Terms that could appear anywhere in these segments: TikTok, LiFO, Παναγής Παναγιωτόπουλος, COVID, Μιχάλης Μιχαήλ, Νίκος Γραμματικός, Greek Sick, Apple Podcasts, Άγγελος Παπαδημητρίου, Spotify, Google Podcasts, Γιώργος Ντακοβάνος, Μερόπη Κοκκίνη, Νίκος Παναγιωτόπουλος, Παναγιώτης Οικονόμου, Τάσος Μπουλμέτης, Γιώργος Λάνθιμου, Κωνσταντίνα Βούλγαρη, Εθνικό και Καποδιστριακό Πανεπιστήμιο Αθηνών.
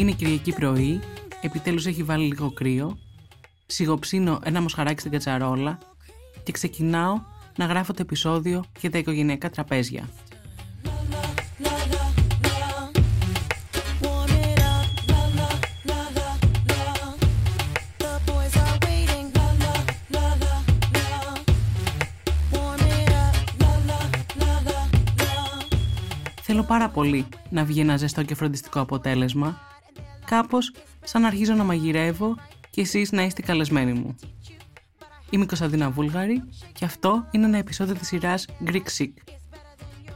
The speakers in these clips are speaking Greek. Είναι Κυριακή πρωί, επιτέλους έχει βάλει λίγο κρύο, ψιγοψίνω ένα μοσχαράκι στην κατσαρόλα και ξεκινάω να γράφω το επεισόδιο για τα οικογενειακά τραπέζια. Θέλω πάρα πολύ να βγει ένα ζεστό και φροντιστικό αποτέλεσμα, κάπως σαν να αρχίζω να μαγειρεύω και εσείς να είστε καλεσμένοι μου. Είμαι η Κωνσταντίνα Βούλγαρη και αυτό είναι ένα επεισόδιο της σειράς Greek Sick.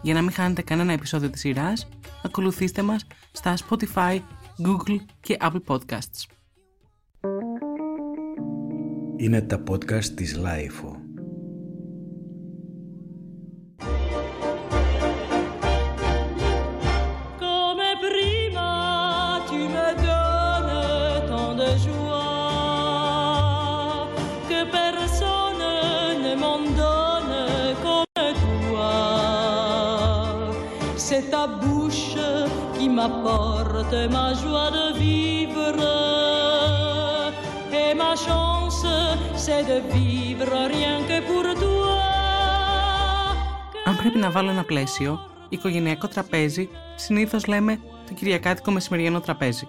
Για να μην χάνετε κανένα επεισόδιο της σειράς, ακολουθήστε μας στα Spotify, Google και Apple Podcasts. Είναι τα podcast της LiFO. C'est ta bouche qui m'apporte ma joie de vivre et ma chance c'est de vivre rien que pour toi. Αν πρέπει να βάλω ένα πλαίσιο, οικογενειακό τραπέζι, συνήθως λέμε το κυριακάτικο μεσημεριανό τραπέζι.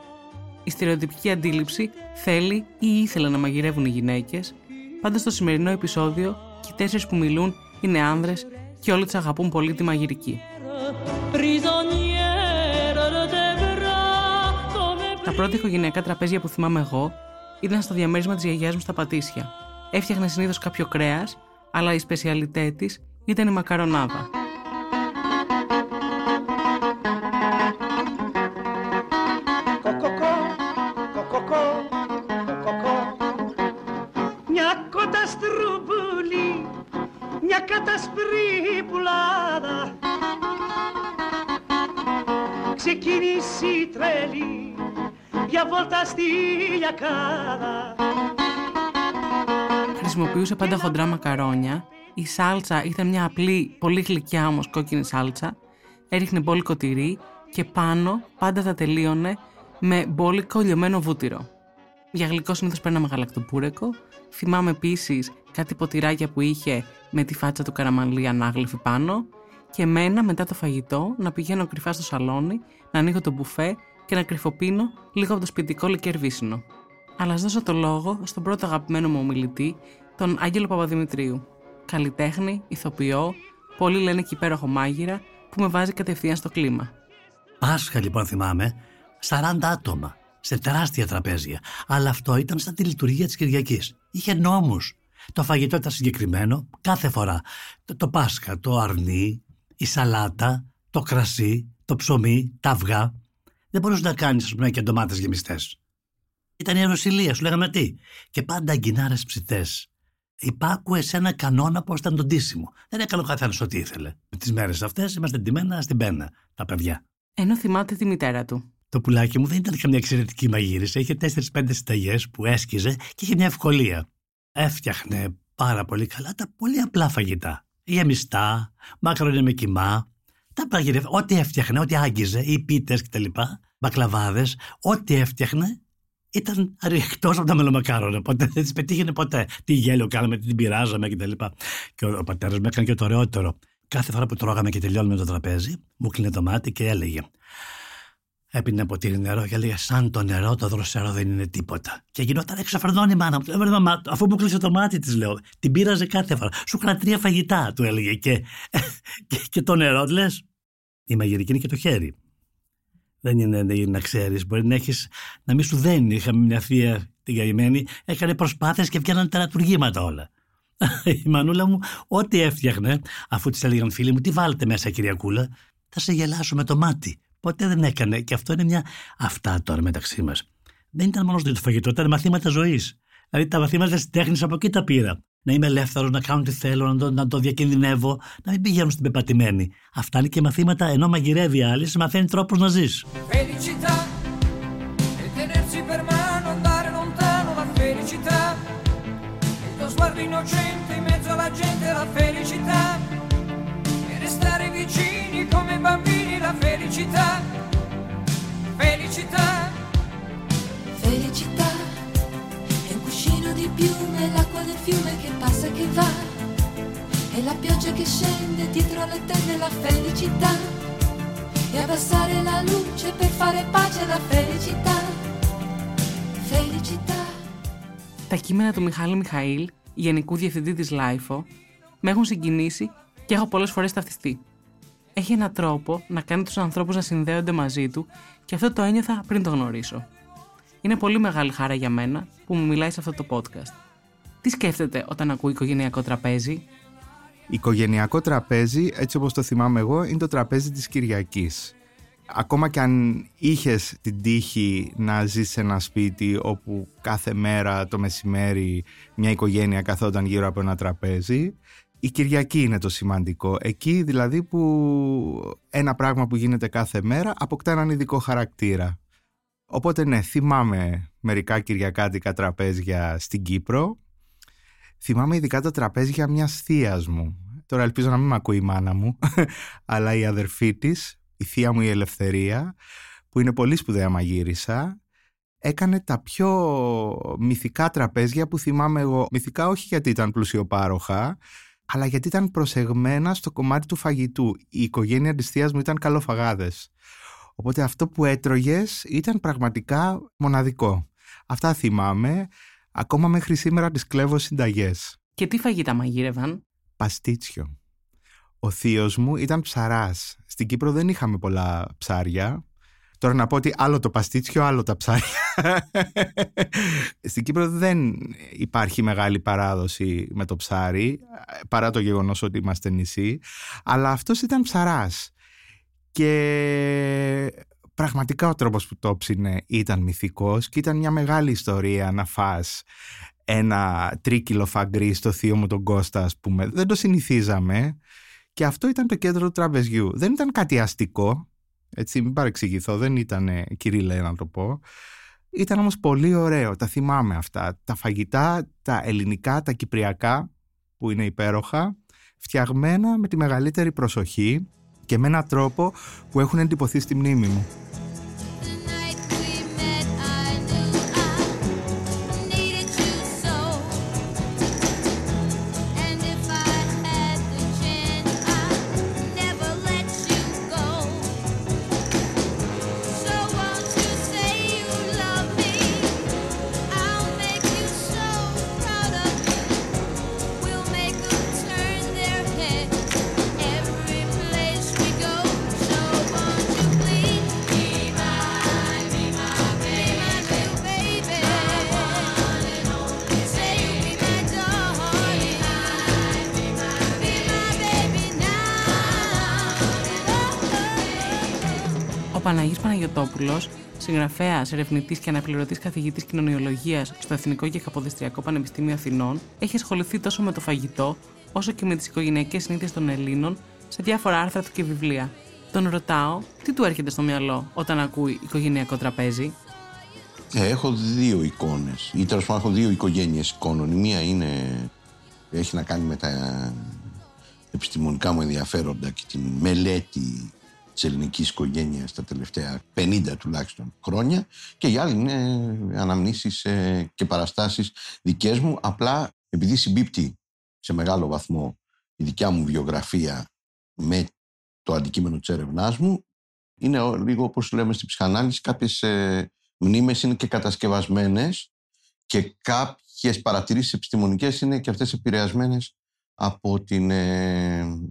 Η στερεοτυπική αντίληψη θέλει ή ήθελε να μαγειρεύουν οι γυναίκες, πάντως στο σημερινό επεισόδιο και οι τέσσερις που μιλούν είναι άνδρες και όλοι τους αγαπούν πολύ τη μαγειρική. Τα πρώτα οικογενειακά τραπέζια που θυμάμαι εγώ ήταν στο διαμέρισμα της γιαγιάς μου στα Πατήσια. Έφτιαχνε συνήθως κάποιο κρέας, αλλά η σπεσιαλιτέ της ήταν η μακαρονάδα. Μια κότα στρουμπούλη, μια κατασπρή πουλάδα. Ξεκίνησε η τρέλη για βόλτα στη λιακάδα. Χρησιμοποιούσε πάντα χοντρά μακαρόνια. Η σάλτσα ήταν μια απλή, πολύ γλυκιά όμως κόκκινη σάλτσα. Έριχνε μπόλικο τυρί και πάνω πάντα τα τελείωνε με μπόλικο λιωμένο βούτυρο. Για γλυκό συνήθως παίρναμε γαλακτοπούρεκο. Θυμάμαι επίσης κάτι ποτηράκια που είχε με τη φάτσα του καραμαλή ανάγλυφη πάνω. Και εμένα μετά το φαγητό να πηγαίνω κρυφά στο σαλόνι, να ανοίγω το μπουφέ και να κρυφοπίνω λίγο από το σπιτικό λικερβίσινο. Αλλά ας δώσω το λόγο στον πρώτο αγαπημένο μου ομιλητή, τον Άγγελο Παπαδημητρίου. Καλλιτέχνη, ηθοποιό, πολλοί λένε και υπέροχο μάγειρα, που με βάζει κατευθείαν στο κλίμα. Πάσχα λοιπόν θυμάμαι, 40 άτομα, σε τεράστια τραπέζια. Αλλά αυτό ήταν σαν τη λειτουργία της Κυριακής. Είχε νόμους. Το φαγητό ήταν συγκεκριμένο κάθε φορά. Το Πάσχα, το αρνί, η σαλάτα, το κρασί, το ψωμί, τα αυγά. Δεν μπορούσε να κάνει, α πούμε, και ντομάτες γεμιστές. Ήταν η αεροσυλία, σου λέγαμε τι. Και πάντα αγκινάρες ψητές. Υπάκουε σε ένα κανόνα που ήταν το ντύσιμο. Δεν έκανε ο καθένας ό,τι ήθελε. Τις μέρες αυτές είμαστε ντυμένα στην πένα, τα παιδιά. Ενώ θυμάται τη μητέρα του. Το πουλάκι μου δεν ήταν καμιά εξαιρετική μαγείρισα. Είχε 4-5 συνταγές που έσκιζε και είχε μια ευκολία. Έφτιαχνε πάρα πολύ καλά τα πολύ απλά φαγητά. Γεμιστά, μακαρόνια με κιμά, τα παγιδεύει. Ό,τι έφτιαχνε, ό,τι άγγιζε, οι πίτες κτλ. Μπακλαβάδες, ό,τι έφτιαχνε ήταν εκτός από τα μελομακάρονα. Ποτέ δεν τις πετύχαινε ποτέ. Τι γέλιο κάναμε, τι την πειράζαμε κτλ. Και ο πατέρας μου έκανε και το ωραιότερο. Κάθε φορά που τρώγαμε και τελειώνουμε το τραπέζι, μου κλείνε το μάτι και έλεγε. Έπινε ποτήρι νερό και έλεγε: σαν το νερό, το δροσερό δεν είναι τίποτα. Και γινόταν εξαφρενών η μάνα μου. Αφού μου κλείσε το μάτι, τη λέω: την πείραζε κάθε φορά. Σου κρατάει 3 φαγητά, του έλεγε. Και το νερό, λες. Η μαγειρική είναι και το χέρι. Δεν είναι να ξέρεις. Μπορεί να έχεις, να μην σου δένει. Είχαμε μια θεία την καημένη, έκανε προσπάθειες και βγαίνανε τερατουργήματα όλα. Η μανούλα μου, ό,τι έφτιαχνε, αφού τη έλεγαν φίλοι μου: τι βάλετε μέσα, Κυριακούλα, θα σε γελάσω με το μάτι. Ποτέ δεν έκανε. Και αυτό είναι μια. Αυτά τώρα μεταξύ μας. Δεν ήταν μόνο το φαγητό, ήταν μαθήματα ζωής. Δηλαδή τα μαθήματα της τέχνης από εκεί τα πήρα. Να είμαι ελεύθερος, να κάνω τι θέλω, να το διακινδυνεύω, να μην πηγαίνω στην πεπατημένη. Αυτά είναι και μαθήματα, ενώ μαγειρεύει άλλη, μαθαίνει τρόπους να ζεις. il fiume che passa e che va, e la pioggia che scende dietro le tende la felicità, e abbassare la luce per fare pace alla felicità, felicità. Τα κείμενα του Μιχάλη Μιχαήλ, Γενικού Διευθυντή της LiFO, με έχουν συγκινήσει και έχω πολλές φορές ταυτιστεί. Έχει έναν τρόπο να κάνει τους ανθρώπους να συνδέονται μαζί του και αυτό το ένιωθα πριν το γνωρίσω. Είναι πολύ μεγάλη χαρά για μένα που μου μιλάει σε αυτό το podcast. Τι σκέφτεται όταν ακούει οικογενειακό τραπέζι? Οικογενειακό τραπέζι, έτσι όπως το θυμάμαι εγώ, είναι το τραπέζι της Κυριακής. Ακόμα κι αν είχες την τύχη να ζεις σε ένα σπίτι όπου κάθε μέρα το μεσημέρι μια οικογένεια καθόταν γύρω από ένα τραπέζι, η Κυριακή είναι το σημαντικό. Εκεί δηλαδή που ένα πράγμα που γίνεται κάθε μέρα αποκτά έναν ειδικό χαρακτήρα. Οπότε ναι, θυμάμαι μερικά κυριακάτικα τραπέζια στην Κύπρο. Θυμάμαι ειδικά τα τραπέζια μιας θείας μου. Τώρα ελπίζω να μην με ακούει η μάνα μου, αλλά η αδερφή της, η θεία μου η Ελευθερία, που είναι πολύ σπουδαία μαγείρισα, έκανε τα πιο μυθικά τραπέζια που θυμάμαι εγώ. Μυθικά όχι γιατί ήταν πλουσιοπάροχα, αλλά γιατί ήταν προσεγμένα στο κομμάτι του φαγητού. Η οικογένεια της θείας μου ήταν καλοφαγάδες. Οπότε αυτό που έτρωγες ήταν πραγματικά μοναδικό. Αυτά θυμάμαι. Ακόμα μέχρι σήμερα τις κλέβω συνταγές. Και τι φαγητά μαγείρευαν? Παστίτσιο. Ο θείος μου ήταν ψαράς. Στην Κύπρο δεν είχαμε πολλά ψάρια. Τώρα να πω ότι άλλο το παστίτσιο, άλλο τα ψάρια. Στην Κύπρο δεν υπάρχει μεγάλη παράδοση με το ψάρι, παρά το γεγονός ότι είμαστε νησί. Αλλά αυτός ήταν ψαράς. Και πραγματικά ο τρόπος που το ψήνε ήταν μυθικός και ήταν μια μεγάλη ιστορία να φας ένα 3 κιλό φαγκρί στο θείο μου τον Κώστα, ας πούμε. Δεν το συνηθίζαμε και αυτό ήταν το κέντρο του τραπεζιού. Δεν ήταν κάτι αστικό, έτσι μην παρεξηγηθώ, δεν ήταν κυρίλα να το πω. Ήταν όμως πολύ ωραίο, τα θυμάμαι αυτά. Τα φαγητά, τα ελληνικά, τα κυπριακά που είναι υπέροχα, φτιαγμένα με τη μεγαλύτερη προσοχή και με έναν τρόπο που έχουν εντυπωθεί στη μνήμη μου. Ο Παναγής Παναγιωτόπουλος, συγγραφέας, ερευνητής και αναπληρωτής καθηγητής κοινωνιολογίας στο Εθνικό και Καποδιστριακό Πανεπιστήμιο Αθηνών, έχει ασχοληθεί τόσο με το φαγητό, όσο και με τις οικογενειακές συνήθειες των Ελλήνων σε διάφορα άρθρα του και βιβλία. Τον ρωτάω, τι του έρχεται στο μυαλό όταν ακούει οικογενειακό τραπέζι. Έχω δύο εικόνες, ή τέλος πάντων έχω δύο οικογένειες εικόνων. Η μία έχει να κάνει με τα επιστημονικά μου ενδιαφέροντα και τη μελέτη της ελληνικής οικογένειας τα τελευταία 50 τουλάχιστον χρόνια, και οι άλλοι είναι αναμνήσεις και παραστάσεις δικές μου. Απλά επειδή συμπίπτει σε μεγάλο βαθμό η δικιά μου βιογραφία με το αντικείμενο της έρευνάς μου, είναι λίγο όπως λέμε στην ψυχανάλυση, κάποιες μνήμες είναι και κατασκευασμένες και κάποιες παρατηρήσεις επιστημονικές είναι και αυτές επηρεασμένες από την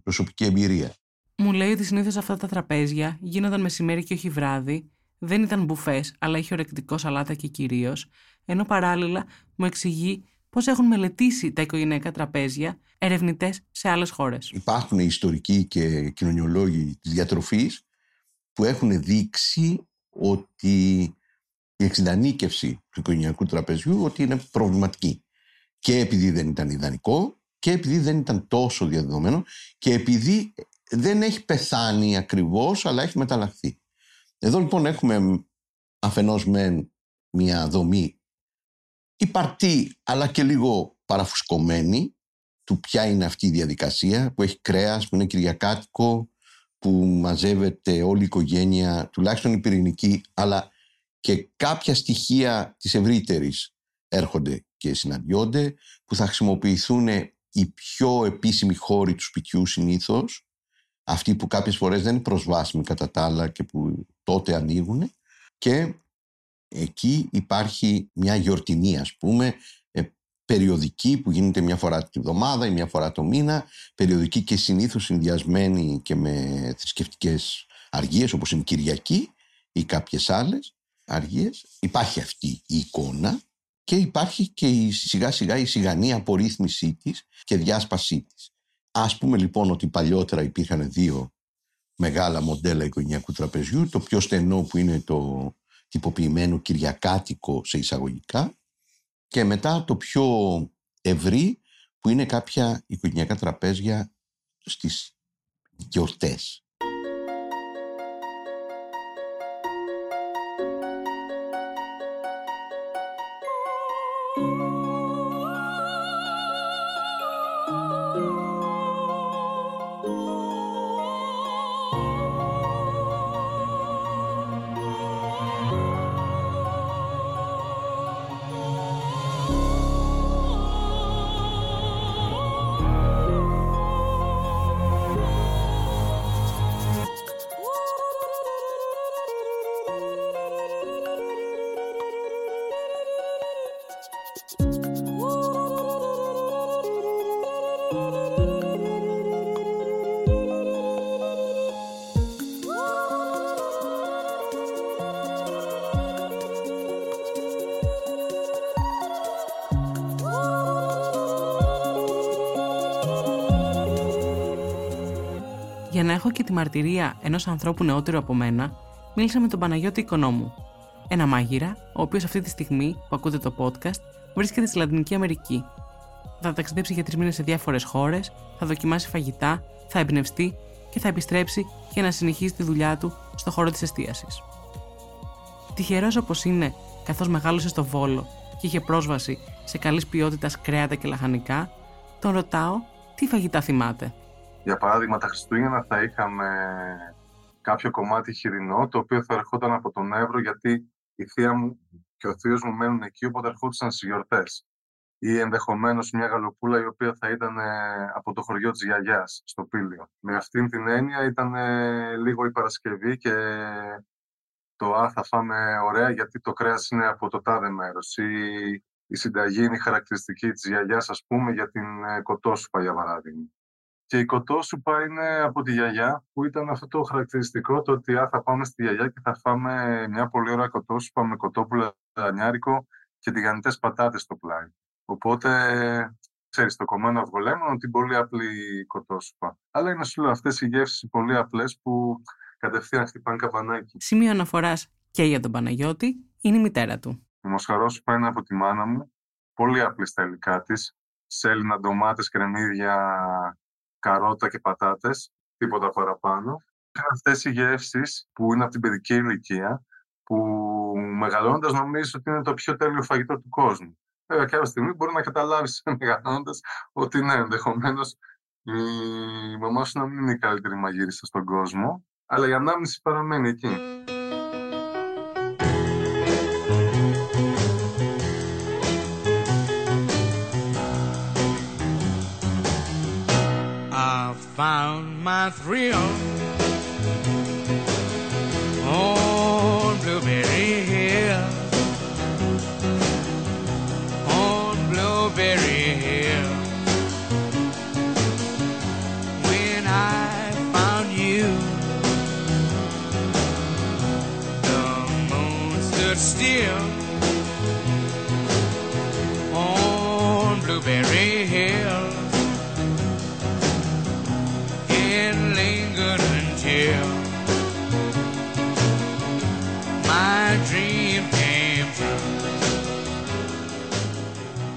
προσωπική εμπειρία. Μου λέει ότι συνήθως αυτά τα τραπέζια γίνονταν μεσημέρι και όχι βράδυ, δεν ήταν μπουφές, αλλά είχε ορεκτικό σαλάτα και κυρίως, ενώ παράλληλα μου εξηγεί πώς έχουν μελετήσει τα οικογενειακά τραπέζια ερευνητές σε άλλες χώρες. Υπάρχουν ιστορικοί και κοινωνιολόγοι της διατροφής που έχουν δείξει ότι η εξειδανίκευση του οικογενειακού τραπεζιού ότι είναι προβληματική. Και επειδή δεν ήταν ιδανικό, και επειδή δεν ήταν τόσο διαδεδομένο, και επειδή δεν έχει πεθάνει ακριβώς, αλλά έχει μεταλλαχθεί. Εδώ λοιπόν έχουμε αφενός με μια δομή υπαρτή, αλλά και λίγο παραφουσκωμένη, του ποια είναι αυτή η διαδικασία, που έχει κρέας, που είναι κυριακάτικο, που μαζεύεται όλη η οικογένεια, τουλάχιστον η πυρηνική, αλλά και κάποια στοιχεία της ευρύτερης έρχονται και συναντιόνται, που θα χρησιμοποιηθούν οι πιο επίσημοι χώροι του σπιτιού συνήθως, αυτοί που κάποιες φορές δεν είναι προσβάσιμοι κατά τα άλλα και που τότε ανοίγουν, και εκεί υπάρχει μια γιορτινή, ας πούμε, περιοδική που γίνεται μια φορά τη βδομάδα ή μια φορά το μήνα, περιοδική και συνήθως συνδυασμένη και με θρησκευτικές αργίες, όπως είναι Κυριακή ή κάποιες άλλες αργίες. Υπάρχει αυτή η εικόνα και υπάρχει και η, σιγά σιγά η σιγανή απορρίθμισή της και διάσπασή της. Ας πούμε λοιπόν ότι παλιότερα υπήρχαν δύο μεγάλα μοντέλα οικογενειακού τραπεζιού, το πιο στενό που είναι το τυποποιημένο κυριακάτικο σε εισαγωγικά, και μετά το πιο ευρύ που είναι κάποια οικογενειακά τραπέζια στις γιορτές. Για να έχω και τη μαρτυρία ενός ανθρώπου νεότερου από μένα, μίλησα με τον Παναγιώτη Οικονόμου, ένα μάγειρα, ο οποίος αυτή τη στιγμή που ακούτε το podcast βρίσκεται στη Λατινική Αμερική. Θα ταξιδέψει για 3 μήνες σε διάφορες χώρες, θα δοκιμάσει φαγητά, θα εμπνευστεί και θα επιστρέψει για να συνεχίσει τη δουλειά του στο χώρο της εστίασης. Τυχερός όπως είναι, καθώς μεγάλωσε στο Βόλο και είχε πρόσβαση σε καλής ποιότητας κρέατα και λαχανικά, τον ρωτάω τι φαγητά θυμάται. Για παράδειγμα, τα Χριστούγεννα θα είχαμε κάποιο κομμάτι χοιρινό, το οποίο θα ερχόταν από τον Εύρο, γιατί η θεία μου και ο θείος μου μένουν εκεί, οπότε ερχόντουσαν στις γιορτές. Ή ενδεχομένως μια γαλοπούλα, η οποία θα ήταν από το χωριό της γιαγιάς, στο Πήλιο. Με αυτήν την έννοια ήταν λίγο η Παρασκευή και το «Α, θα φάμε ωραία, γιατί το κρέας είναι από το τάδε μέρος». Η συνταγή είναι η χαρακτηριστική της γιαγιάς, ας πούμε, για την κοτόσουπα, για παράδειγμα. Και η κοτόσουπα είναι από τη γιαγιά, που ήταν αυτό το χαρακτηριστικό, το ότι θα πάμε στη γιαγιά και θα φάμε μια πολύ ωραία κοτόσουπα με κοτόπουλο λανιάρικο και τηγανιτές πατάτες στο πλάι. Οπότε, ξέρεις, το κομμένο αυγολέμονο, την πολύ απλή κοτόσουπα. Αλλά είναι σου λέω αυτές οι γεύσεις πολύ απλές που κατευθείαν χτυπάνε καμπανάκι. Σημείο αναφοράς και για τον Παναγιώτη είναι η μητέρα του. Η μοσχαρόσουπα είναι από τη μάνα μου, πολύ απλή στα υλικά της, σέλινα, ντομάτες, κρεμμύδια, καρότα και πατάτες, τίποτα παραπάνω. Είναι αυτές οι γεύσεις που είναι από την παιδική ηλικία, που μεγαλώντας νομίζεις ότι είναι το πιο τέλειο φαγητό του κόσμου. Βέβαια, κάποια στιγμή μπορεί να καταλάβεις μεγαλώντας ότι ναι, ενδεχομένως η μαμά σου να μην είναι η καλύτερη μαγείρισα στον κόσμο, αλλά η ανάμνηση παραμένει εκεί. Found my thrill on Blueberry Hill, on Blueberry Hill. When I found you, the moon stood still on Blueberry Hill.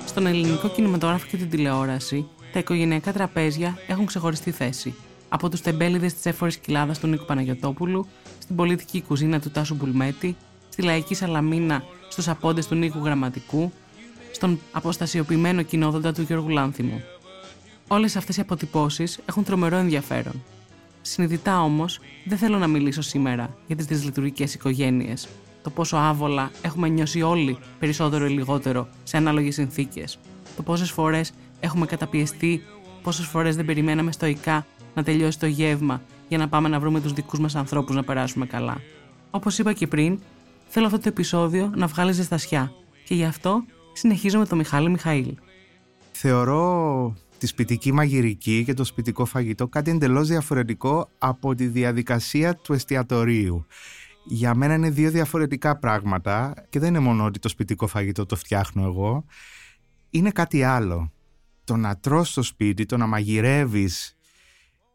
Στον ελληνικό κινηματογράφο και την τηλεόραση, τα οικογενειακά τραπέζια έχουν ξεχωριστή θέση. Από τους τεμπέληδες της έφορης κοιλάδας του Νίκου Παναγιωτόπουλου, στην πολιτική κουζίνα του Τάσου Μπουλμέτη, στη λαϊκή σαλαμίνα στους απόντες του Νίκου Γραμματικού, στον αποστασιοποιημένο κοινόδοντα του Γιώργου Λάνθιμου. Όλες αυτές οι αποτυπώσεις έχουν τρομερό ενδιαφέρον. Συνειδητά όμως, δεν θέλω να μιλήσω σήμερα για τις δυσλειτουργικές οικογένειες, το πόσο άβολα έχουμε νιώσει όλοι περισσότερο ή λιγότερο σε ανάλογες συνθήκες, το πόσες φορές έχουμε καταπιεστεί, πόσες φορές δεν περιμέναμε στοικά να τελειώσει το γεύμα για να πάμε να βρούμε τους δικούς μας ανθρώπους να περάσουμε καλά. Όπως είπα και πριν, θέλω αυτό το επεισόδιο να βγάλει ζεστασιά και γι' αυτό συνεχίζω με τον Μιχάλη Μιχαήλ. Θεωρώ τη σπιτική μαγειρική και το σπιτικό φαγητό κάτι εντελώς διαφορετικό από τη διαδικασία του εστιατορίου. Για μένα είναι δύο διαφορετικά πράγματα και δεν είναι μόνο ότι το σπιτικό φαγητό το φτιάχνω εγώ. Είναι κάτι άλλο. Το να τρως στο σπίτι, το να μαγειρεύεις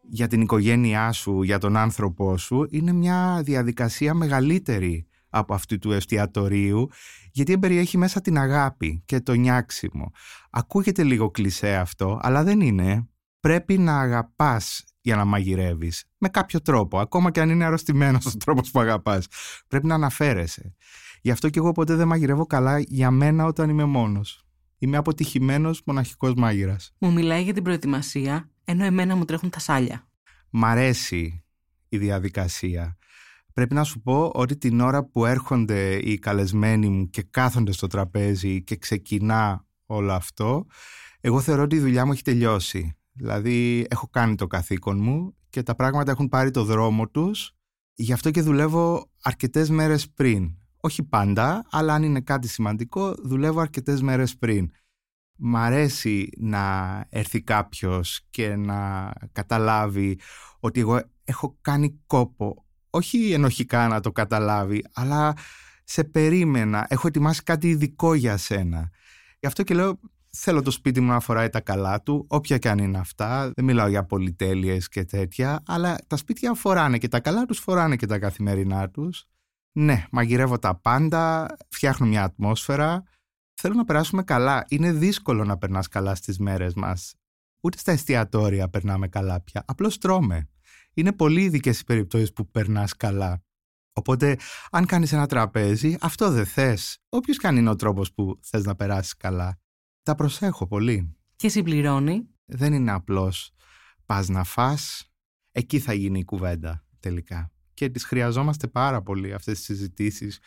για την οικογένειά σου, για τον άνθρωπό σου, είναι μια διαδικασία μεγαλύτερη από αυτή του εστιατορίου, γιατί περιέχει μέσα την αγάπη και το νιάξιμο. Ακούγεται λίγο κλισέ αυτό, αλλά δεν είναι. Πρέπει να αγαπάς για να μαγειρεύεις, με κάποιο τρόπο, ακόμα και αν είναι αρρωστημένος ο τρόπος που αγαπάς. Πρέπει να αναφέρεσαι. Γι' αυτό και εγώ ποτέ δεν μαγειρεύω καλά για μένα όταν είμαι μόνος. Είμαι αποτυχημένος μοναχικός μάγειρας. Μου μιλάει για την προετοιμασία, ενώ εμένα μου τρέχουν τα σάλια. Μ' αρέσει η διαδικασία. Πρέπει να σου πω ότι την ώρα που έρχονται οι καλεσμένοι μου και κάθονται στο τραπέζι και ξεκινά όλο αυτό, εγώ θεωρώ ότι η δουλειά μου έχει τελειώσει. Δηλαδή έχω κάνει το καθήκον μου και τα πράγματα έχουν πάρει το δρόμο τους. Γι' αυτό και δουλεύω αρκετές μέρες πριν. Όχι πάντα, αλλά αν είναι κάτι σημαντικό, δουλεύω αρκετές μέρες πριν. Μ' αρέσει να έρθει κάποιος και να καταλάβει ότι εγώ έχω κάνει κόπο. Όχι ενοχικά να το καταλάβει, αλλά σε περίμενα. Έχω ετοιμάσει κάτι ειδικό για σένα. Γι' αυτό και λέω, θέλω το σπίτι μου να φοράει τα καλά του, όποια και αν είναι αυτά. Δεν μιλάω για πολυτέλειες και τέτοια, αλλά τα σπίτια φοράνε και τα καλά τους, φοράνε και τα καθημερινά τους. Ναι, μαγειρεύω τα πάντα, φτιάχνω μια ατμόσφαιρα. Θέλω να περάσουμε καλά. Είναι δύσκολο να περνάς καλά στις μέρες μας. Ούτε στα εστιατόρια περνάμε καλά πια. Απλώς τρώμε. Είναι πολύ ειδικές οι περιπτώσεις που περνάς καλά. Οπότε, αν κάνεις ένα τραπέζι, αυτό δεν θες. Όποιος κάνει είναι ο τρόπος που θες να περάσεις καλά. Τα προσέχω πολύ. Και συμπληρώνει. Δεν είναι απλώς πας να φας. Εκεί θα γίνει η κουβέντα τελικά. Και τις χρειαζόμαστε πάρα πολύ αυτές τις συζητήσεις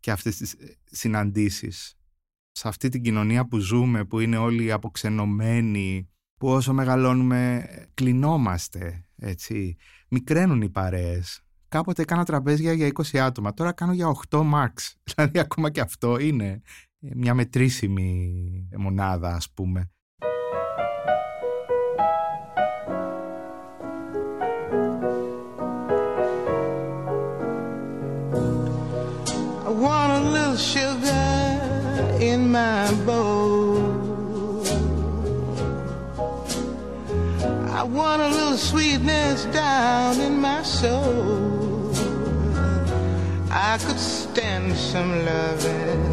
και αυτές τις συναντήσεις. Σε αυτή την κοινωνία που ζούμε, που είναι όλοι αποξενωμένοι, που όσο μεγαλώνουμε κλεινόμαστε, έτσι. Μικραίνουν οι παρέες. Κάποτε έκανα τραπέζια για 20 άτομα, τώρα κάνω για 8 max. Δηλαδή ακόμα και αυτό είναι μια μετρήσιμη μονάδα, ας πούμε. I want a little sugar in my bowl. I want a little sweetness down in my soul. I could stand some loving,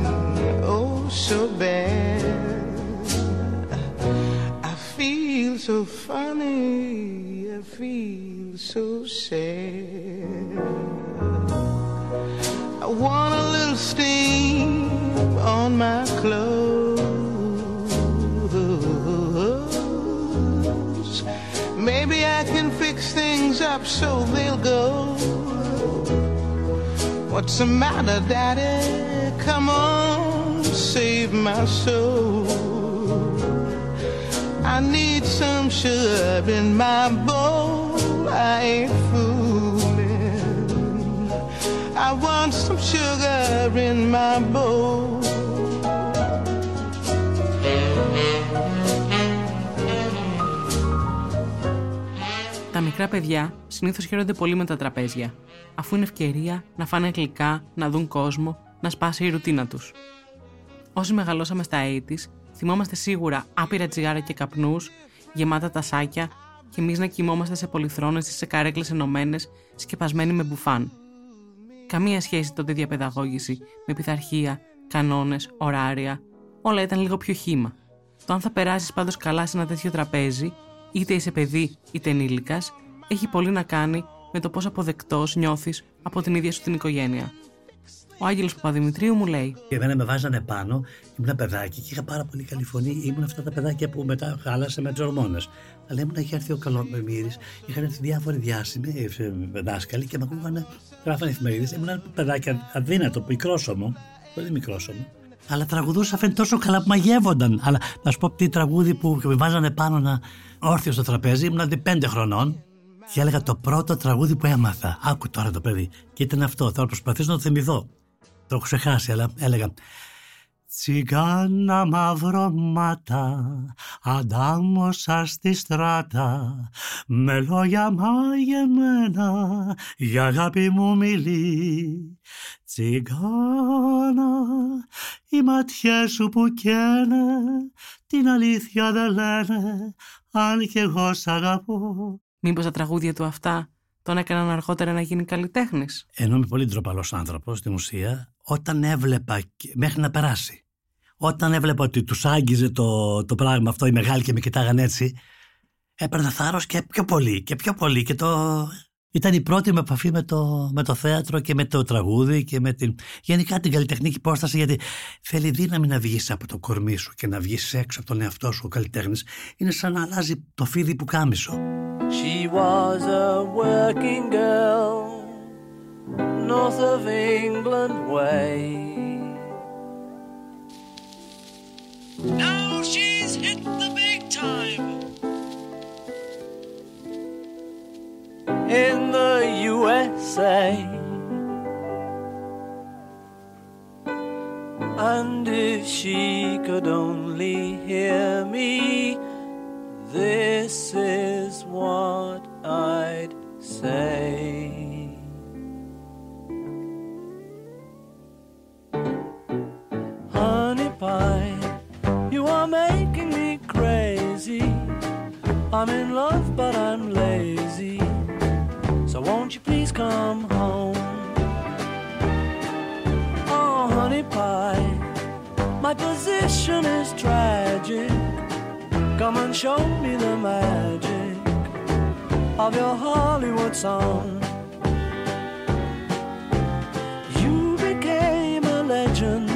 oh so bad. I feel so funny, I feel so sad. I want a little steam on my clothes. Maybe I can fix things up so they'll go. What's the matter, Daddy? Come on, save my soul. I need some sugar in my bowl. I ain't fooling. I want some sugar in my bowl. Τα μικρά παιδιά συνήθως χαίρονται πολύ με τα τραπέζια, αφού είναι ευκαιρία να φάνε γλυκά, να δουν κόσμο, να σπάσει η ρουτίνα τους. Όσοι μεγαλώσαμε στα 80's, θυμόμαστε σίγουρα άπειρα τσιγάρα και καπνούς, γεμάτα τασάκια και εμείς να κοιμόμαστε σε πολυθρόνες ή σε καρέκλες ενωμένες, σκεπασμένοι με μπουφάν. Καμία σχέση τότε διαπαιδαγώγηση, με πειθαρχία, κανόνες, ωράρια, όλα ήταν λίγο πιο χύμα. Το αν θα περάσεις πάντως καλά σε ένα τέτοιο τραπέζι, είτε είσαι παιδί είτε ενήλικας, έχει πολύ να κάνει με το πώς αποδεκτός νιώθεις από την ίδια σου την οικογένεια. Ο Άγγελος Παπαδημητρίου μου λέει: Και εμένα με βάζανε πάνω, ήμουν παιδάκι και είχα πάρα πολύ καλή φωνή. Ήμουν αυτά τα παιδάκια που μετά χάλασε με τις ορμόνες. Αλλά ήμουν, είχε έρθει ο Καλομύρης, είχαν έρθει διάφοροι διάσημοι δάσκαλοι και με ακούγανε, γράφανε εφημερίδες. Ήμουν ένα παιδάκι αδύνατο, μικρόσωμο, πολύ μικρόσωμο. Αλλά τραγουδούσα φαίνεται τόσο καλά που μαγεύονταν. Αλλά να σου πω τι τραγούδι που με βάζανε πάνω να όρθιο στο τραπέζι, ήμουν 5 χρονών. Και έλεγα το πρώτο τραγούδι που έμαθα. Άκου τώρα το παιδί. Και ήταν αυτό. Θα προσπαθήσω να το θυμηθώ. Το έχω ξεχάσει, αλλά έλεγα. Τσιγκάνα μαυρώματα, αντάμωσα στη στράτα. Με λόγια μαγεμένα, για αγάπη μου μιλεί. Τσιγκάνα, οι ματιές σου που καίνε, την αλήθεια δεν λένε, αν κι εγώ σ' αγαπώ. Μήπως τα τραγούδια του αυτά τον έκαναν αργότερα να γίνει καλλιτέχνης? Ενώ είμαι πολύ ντροπαλός άνθρωπος στην ουσία, όταν έβλεπα, μέχρι να περάσει, όταν έβλεπα ότι τους άγγιζε το πράγμα αυτό, οι μεγάλοι και με κοιτάγαν έτσι, έπαιρνα θάρρος και πιο πολύ και πιο πολύ. Και ήταν η πρώτη μου επαφή με το θέατρο και με το τραγούδι και με την, γενικά την καλλιτεχνική υπόσταση, γιατί θέλει δύναμη να βγεις από το κορμί σου και να βγεις έξω από τον εαυτό σου ο καλλιτέχνης. Είναι σαν να αλλάζει το φίδι που κάμισο. She was a working girl, north of England way. Now she's hit the big time in the USA and if she could only hear me, this is what I'd say. Honey pie, you are making me crazy. I'm in love but I'm lazy, so won't you please come home? Oh honey pie, my position is tragic. Come and show me the magic of your Hollywood song. You became a legend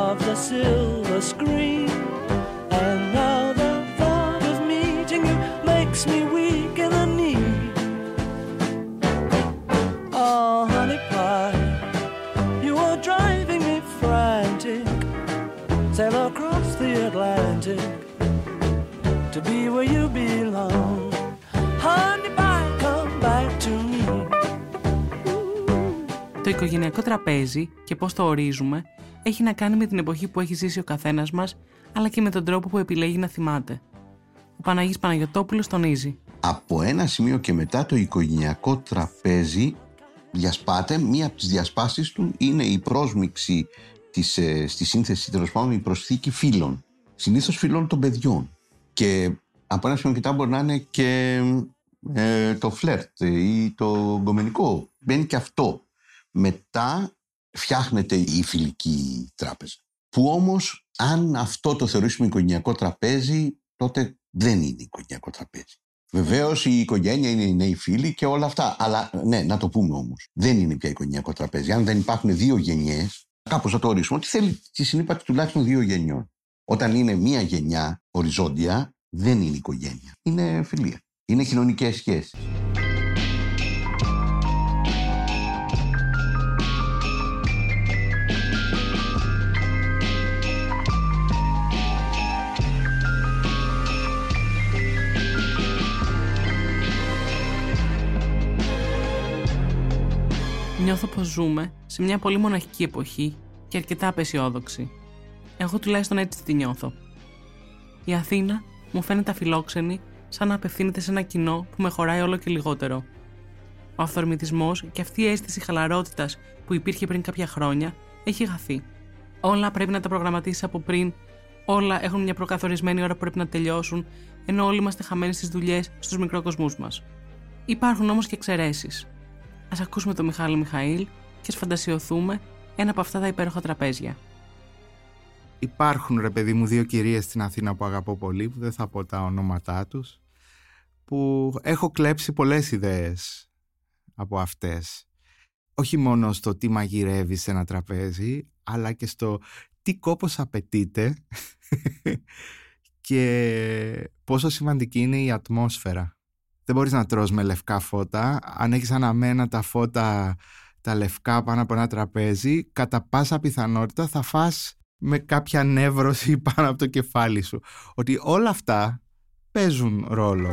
of the silver screen, and now the thought of meeting you makes me weak in the knee. Oh honey pie, you are driving me frantic. Sail across the Atlantic to be where you belong. Honey pie, come back to me. Το οικογενειακό τραπέζι και πώς το ορίζουμε έχει να κάνει με την εποχή που έχει ζήσει ο καθένας μας, αλλά και με τον τρόπο που επιλέγει να θυμάται. Ο Παναγής Παναγιωτόπουλος τονίζει. Από ένα σημείο και μετά το οικογενειακό τραπέζι διασπάται. Μία από τις διασπάσεις του είναι η πρόσμιξη στη σύνθεση, τέλος πάντων, η προσθήκη φίλων. Συνήθως φίλων των παιδιών. Και από ένα σημείο κοιτά μπορεί να είναι και το φλερτ ή το γκομενικό. Μπαίνει και αυτό. Μετά φτιάχνεται η φιλική τράπεζα. Που όμως αν αυτό το θεωρήσουμε οικογενειακό τραπέζι, τότε δεν είναι οικογενειακό τραπέζι. Βεβαίως η οικογένεια είναι οι νέοι φίλοι και όλα αυτά. Αλλά ναι, να το πούμε όμως. Δεν είναι πια οικογενειακό τραπέζι. Αν δεν υπάρχουν δύο γενιές, κάπως θα το ορίσουμε, ότι θέλει τη συνύπαρξη τουλάχιστον δύο γενιών. Όταν είναι μία γενιά οριζόντια, δεν είναι οικογένεια. Είναι φιλία. Είναι κοινωνικές σχέσεις. Νιώθω πως ζούμε σε μια πολύ μοναχική εποχή και αρκετά απαισιόδοξη. Εγώ τουλάχιστον έτσι τη νιώθω. Η Αθήνα μου φαίνεται αφιλόξενη, σαν να απευθύνεται σε ένα κοινό που με χωράει όλο και λιγότερο. Ο αυθορμητισμός και αυτή η αίσθηση χαλαρότητας που υπήρχε πριν κάποια χρόνια έχει χαθεί. Όλα πρέπει να τα προγραμματίσεις από πριν, όλα έχουν μια προκαθορισμένη ώρα που πρέπει να τελειώσουν, ενώ όλοι είμαστε χαμένοι στις δουλειές, στους μικροκοσμούς μας. Υπάρχουν όμως και εξαιρέσεις. Ας ακούσουμε τον Μιχάλη Μιχαήλ και ας φαντασιωθούμε ένα από αυτά τα υπέροχα τραπέζια. Υπάρχουν ρε παιδί μου δύο κυρίες στην Αθήνα που αγαπώ πολύ, που δεν θα πω τα ονόματά τους, που έχω κλέψει πολλές ιδέες από αυτές. όχι μόνο στο τι μαγειρεύει σε ένα τραπέζι, αλλά και στο τι κόπος απαιτείται και πόσο σημαντική είναι η ατμόσφαιρα. Δεν μπορείς να τρως με λευκά φώτα. Αν έχεις αναμένα τα φώτα τα λευκά πάνω από ένα τραπέζι, κατά πάσα πιθανότητα θα φας με κάποια νεύρωση πάνω από το κεφάλι σου. Ότι όλα αυτά παίζουν ρόλο.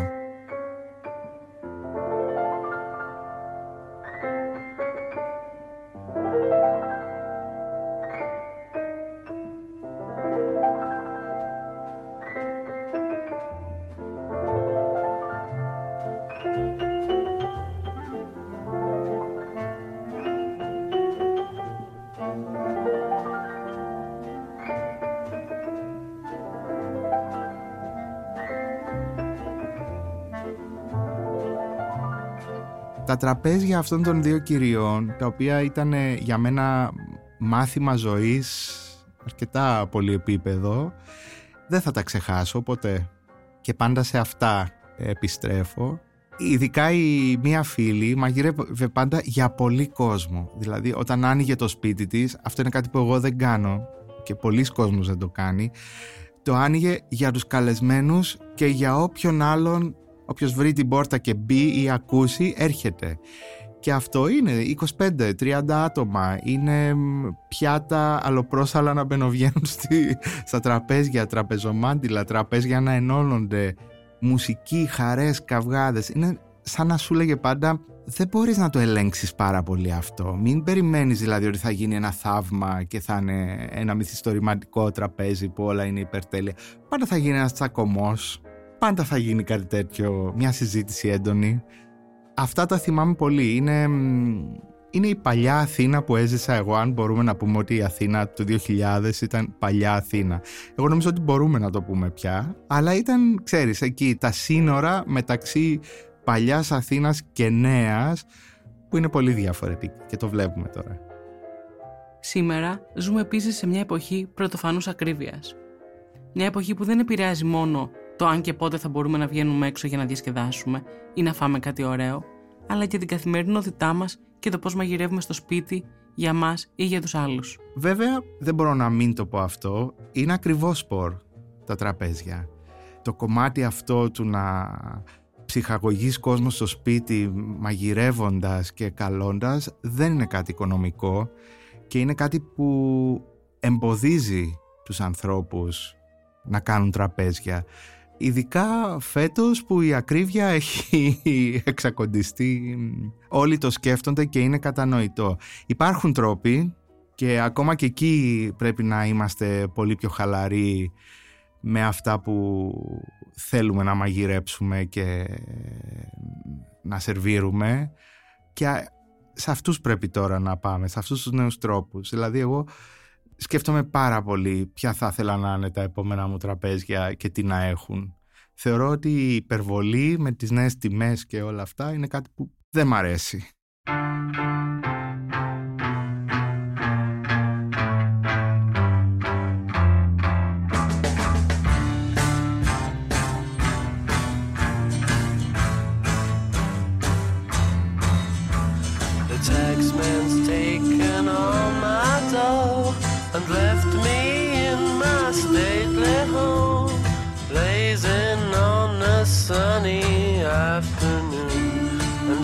Τα τραπέζια αυτών των δύο κυριών, τα οποία ήταν για μένα μάθημα ζωής αρκετά πολυεπίπεδο, δεν θα τα ξεχάσω ποτέ και πάντα σε αυτά επιστρέφω. Ειδικά η μία φίλη μαγείρευε πάντα για πολύ κόσμο. Δηλαδή όταν άνοιγε το σπίτι της, αυτό είναι κάτι που εγώ δεν κάνω και πολλοί κόσμος δεν το κάνει, το άνοιγε για τους καλεσμένους και για όποιον άλλον. Όποιος βρει την πόρτα και μπει ή ακούσει, έρχεται. Και αυτό είναι 25-30 άτομα. Είναι πιάτα αλλοπρόσαλα να μπαινοβγαίνουν στα τραπέζια, τραπεζομάντιλα, τραπέζια να ενώνονται, μουσική, χαρές, καυγάδες. Είναι σαν να σου λέγε πάντα, δεν μπορείς να το ελέγξεις πάρα πολύ αυτό. Μην περιμένεις δηλαδή ότι θα γίνει ένα θαύμα και θα είναι ένα μυθιστορηματικό τραπέζι που όλα είναι υπερτέλεια. Πάντα θα γίνει ένας τσακωμός. Πάντα θα γίνει κάτι τέτοιο, μια συζήτηση έντονη. Αυτά τα θυμάμαι πολύ. Είναι η παλιά Αθήνα που έζησα εγώ, αν μπορούμε να πούμε ότι η Αθήνα του 2000 ήταν παλιά Αθήνα. Εγώ νομίζω ότι μπορούμε να το πούμε πια, αλλά ήταν, ξέρεις, εκεί τα σύνορα μεταξύ παλιάς Αθήνας και νέας, που είναι πολύ διαφορετική και το βλέπουμε τώρα. Σήμερα ζούμε επίσης σε μια εποχή πρωτοφανούς ακρίβειας. Μια εποχή που δεν επηρεάζει μόνο το αν και πότε θα μπορούμε να βγαίνουμε έξω για να διασκεδάσουμε ή να φάμε κάτι ωραίο, αλλά και την καθημερινότητά μας και το πώς μαγειρεύουμε στο σπίτι για μας ή για τους άλλους. Βέβαια, δεν μπορώ να μην το πω αυτό. Είναι ακριβό σπορ τα τραπέζια. Το κομμάτι αυτό του να ψυχαγωγείς κόσμο στο σπίτι μαγειρεύοντας και καλώντας δεν είναι κάτι οικονομικό και είναι κάτι που εμποδίζει τους ανθρώπους να κάνουν τραπέζια. Ειδικά φέτος που η ακρίβεια έχει εξακοντιστεί, όλοι το σκέφτονται και είναι κατανοητό. Υπάρχουν τρόποι και ακόμα και εκεί πρέπει να είμαστε πολύ πιο χαλαροί με αυτά που θέλουμε να μαγειρέψουμε και να σερβίρουμε, και σε αυτούς πρέπει τώρα να πάμε, σε αυτούς τους νέους τρόπους. Δηλαδή εγώ σκέφτομαι πάρα πολύ ποια θα ήθελα να είναι τα επόμενα μου τραπέζια και τι να έχουν. Θεωρώ ότι η υπερβολή με τις νέες τιμές και όλα αυτά είναι κάτι που δεν μ' αρέσει. And left me in my stately home, blazing on a sunny afternoon. And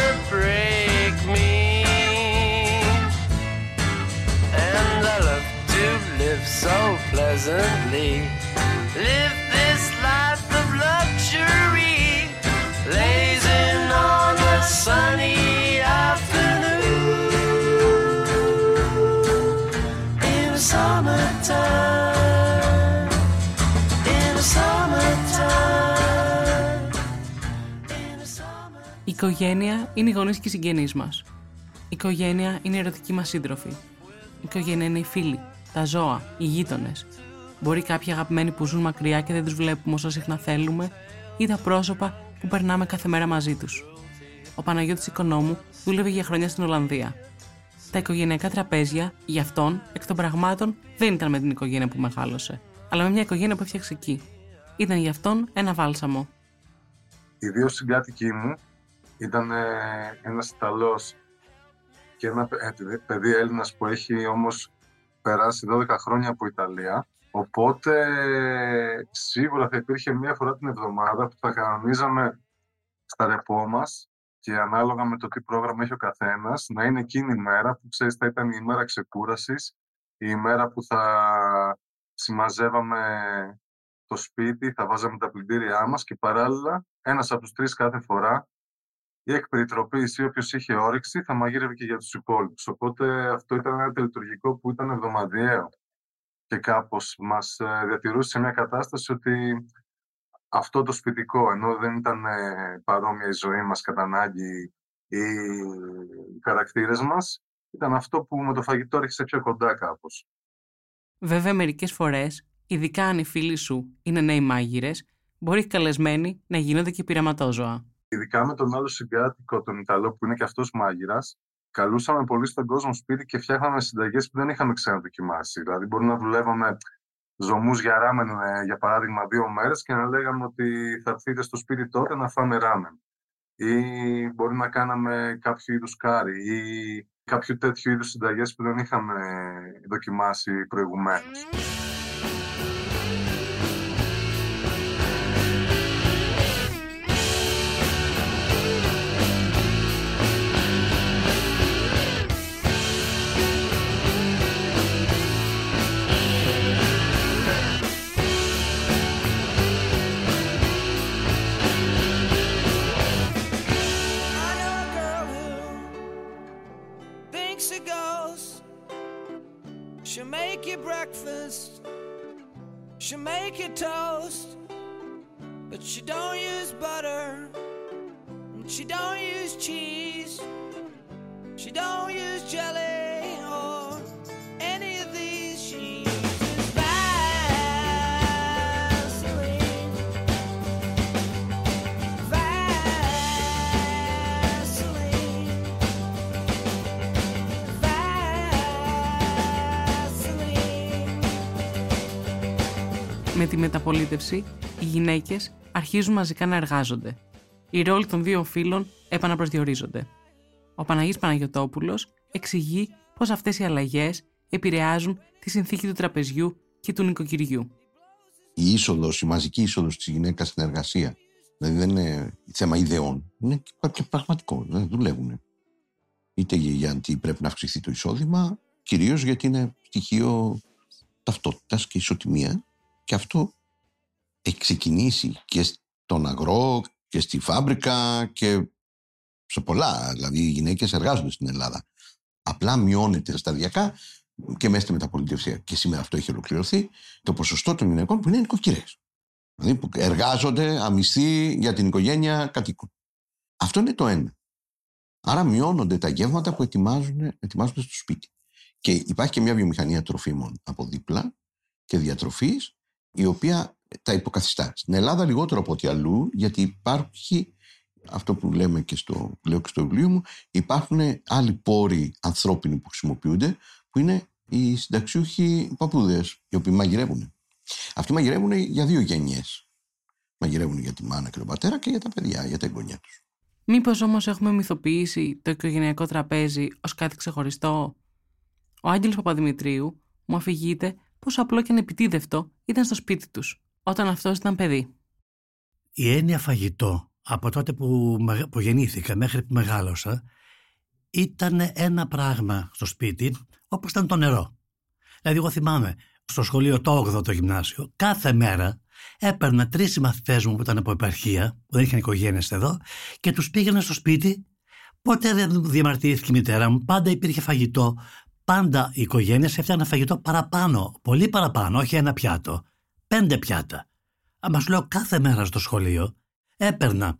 to break me, and I love to live so pleasantly, live this life of luxury, blazing on a sunny afternoon in the summertime, in the summertime. Η οικογένεια είναι οι γονείς και οι συγγενείς μας. Η οικογένεια είναι οι ερωτικοί μας σύντροφοι. Η οικογένεια είναι οι φίλοι, τα ζώα, οι γείτονες. Μπορεί κάποιοι αγαπημένοι που ζουν μακριά και δεν τους βλέπουμε όσο συχνά θέλουμε, ή τα πρόσωπα που περνάμε κάθε μέρα μαζί τους. Ο Παναγιώτης Οικονόμου δούλευε για χρόνια στην Ολλανδία. Τα οικογενειακά τραπέζια, για αυτόν, εκ των πραγμάτων, δεν ήταν με την οικογένεια που μεγάλωσε, αλλά με μια οικογένεια που έφτιαξε εκεί. Ήταν για αυτόν ένα βάλσαμο. Οι δύο συγκάτοικοι μου ήταν ένας Ιταλός και ένα παιδί Έλληνας που έχει όμως περάσει 12 χρόνια από Ιταλία. Οπότε σίγουρα θα υπήρχε μία φορά την εβδομάδα που θα κανονίζαμε στα ρεπό μας και ανάλογα με το τι πρόγραμμα έχει ο καθένας να είναι εκείνη η μέρα που ξέρεις θα ήταν η ημέρα ξεκούρασης, η ημέρα που θα συμμαζεύαμε το σπίτι, θα βάζαμε τα πλυντήριά μας και παράλληλα ένας από τους τρεις κάθε φορά η εκπεριτροπής ή όποιος είχε όρεξη θα μαγείρευε και για τους υπόλοιπους. Οπότε αυτό ήταν ένα τελετουργικό που ήταν εβδομαδιαίο. Και κάπως μας διατηρούσε σε μια κατάσταση ότι αυτό το σπιτικό, ενώ δεν ήταν παρόμοια η ζωή μας κατά ανάγκη οι χαρακτήρες μας, ήταν αυτό που με το φαγητό έρχεσαι πιο κοντά κάπως. Βέβαια, μερικές φορές, ειδικά αν οι φίλοι σου είναι νέοι μάγειρες, μπορεί καλεσμένοι να γίνονται και πειραματόζωα. Ειδικά με τον άλλο συγκάτοικο, τον Ιταλό, που είναι και αυτός μάγειρας, καλούσαμε πολύ στον κόσμο σπίτι και φτιάχναμε συνταγές που δεν είχαμε ξαναδοκιμάσει. Δηλαδή, μπορούμε να δουλεύαμε ζωμούς για ράμεν, για παράδειγμα, 2 μέρες και να λέγαμε ότι θα έρθετε στο σπίτι τότε να φάμε ράμεν. Ή μπορεί να κάναμε κάποιο είδους κάρι ή κάποιο τέτοιο είδους συνταγές που δεν είχαμε δοκιμάσει προηγουμένως. Με τη μεταπολίτευση, οι γυναίκες αρχίζουν μαζικά να εργάζονται. Οι ρόλοι των δύο φύλων επαναπροσδιορίζονται. Ο Παναγής Παναγιωτόπουλος εξηγεί πως αυτές οι αλλαγές επηρεάζουν τη συνθήκη του τραπεζιού και του νοικοκυριού. Η μαζική είσοδος της γυναίκας στην εργασία, δηλαδή δεν είναι θέμα ιδεών, είναι και πραγματικό, δηλαδή δουλεύουν. Είτε γιατί πρέπει να αυξηθεί το εισόδημα, κυρίως γιατί είναι στοιχείο ταυτότητας και ισοτιμία. Και αυτό έχει ξεκινήσει και στον αγρό και στη φάμπρικα και σε πολλά. Δηλαδή οι γυναίκες εργάζονται στην Ελλάδα. Απλά μειώνεται σταδιακά και μέσα στη μεταπολιτευσία. Και σήμερα αυτό έχει ολοκληρωθεί το ποσοστό των γυναικών που είναι νοικοκυρές. Δηλαδή που εργάζονται αμισθοί για την οικογένεια κατοίκων. Αυτό είναι το ένα. Άρα μειώνονται τα γεύματα που ετοιμάζονται στο σπίτι. Και υπάρχει και μια βιομηχανία τροφίμων από δίπλα και διατροφής, η οποία τα υποκαθιστά. Στην Ελλάδα λιγότερο από ό,τι αλλού, γιατί υπάρχει, αυτό που λέμε και λέω και στο βιβλίο μου, υπάρχουν άλλοι πόροι ανθρώπινοι που χρησιμοποιούνται, που είναι οι συνταξιούχοι παππούδες, οι οποίοι μαγειρεύουν. Αυτοί μαγειρεύουν για 2 γενιές. Μαγειρεύουν για τη μάνα και τον πατέρα και για τα παιδιά, για τα εγγονιά τους. Μήπως όμως έχουμε μυθοποιήσει το οικογενειακό τραπέζι ως κάτι ξεχωριστό? Ο Άγγελος Παπαδημητρίου μου αφηγείται πόσο απλό και ανεπιτίδευτο ήταν στο σπίτι τους, όταν αυτός ήταν παιδί. Η έννοια φαγητό, από τότε που γεννήθηκα μέχρι που μεγάλωσα, ήταν ένα πράγμα στο σπίτι, όπως ήταν το νερό. Δηλαδή, εγώ θυμάμαι, στο σχολείο το 8ο το γυμνάσιο, κάθε μέρα έπαιρνα 3 συμμαθητές μου που ήταν από επαρχία, που δεν είχαν οικογένειες εδώ, και τους πήγαινα στο σπίτι. Ποτέ δεν διαμαρτυρήθηκε η μητέρα μου, πάντα υπήρχε φαγητό. Πάντα οι οικογένειες έφτιαχναν φαγητό παραπάνω, πολύ παραπάνω, όχι 1 πιάτο, 5 πιάτα. Μας λέω κάθε μέρα στο σχολείο έπαιρνα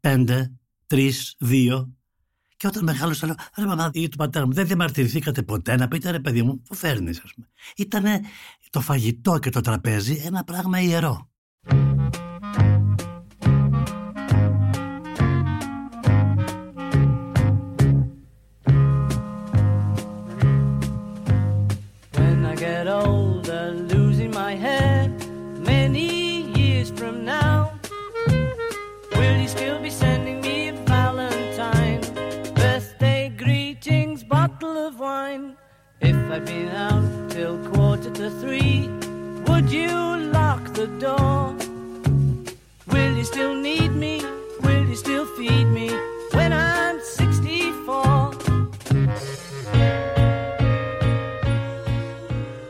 5, 3, 2 Και όταν μεγάλωσα, λέω: ρε μαμά, ή του πατέρα μου, δεν διαμαρτυρηθήκατε ποτέ να πείτε ρε παιδί μου, που φέρνεις, ας πούμε. Ήταν το φαγητό και το τραπέζι ένα πράγμα ιερό. I've been out till 2:45. Would you lock the door? Will you still need me? Will you still feed me when I'm 64?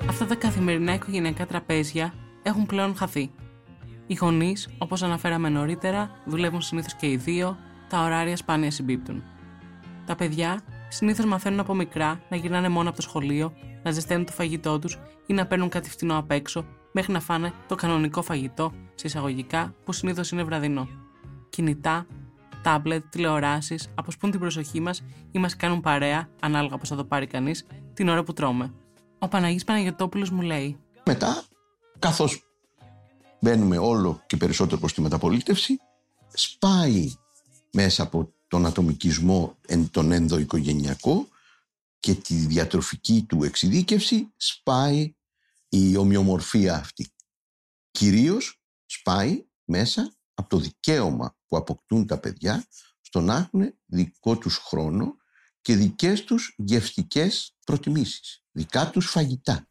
Αυτά τα καθημερινά οικογενειακά τραπέζια έχουν πλέον χαθεί. Οι γονείς, όπως αναφέραμε νωρίτερα, δουλεύουν συνήθως και οι δύο, τα ωράρια σπάνια συμπίπτουν. Τα παιδιά συνήθως μαθαίνουν από μικρά να γυρνάνε μόνο από το σχολείο, να ζεσταίνουν το φαγητό τους ή να παίρνουν κάτι φτηνό απ' έξω, μέχρι να φάνε το κανονικό φαγητό, σε εισαγωγικά, που συνήθως είναι βραδινό. Κινητά, τάμπλετ, τηλεοράσεις αποσπούν την προσοχή μας ή μας κάνουν παρέα, ανάλογα πώς θα το πάρει κανείς, την ώρα που τρώμε. Ο Παναγής Παναγιωτόπουλος μου λέει: μετά, καθώς μπαίνουμε όλο και περισσότερο προς τη μεταπολίτευση, σπάει μέσα από τον ατομικισμό, τον ενδοοικογενειακό και τη διατροφική του εξειδίκευση, σπάει η ομοιομορφία αυτή. Κυρίως σπάει μέσα από το δικαίωμα που αποκτούν τα παιδιά στο να έχουν δικό τους χρόνο και δικές τους γευστικές προτιμήσεις, δικά τους φαγητά.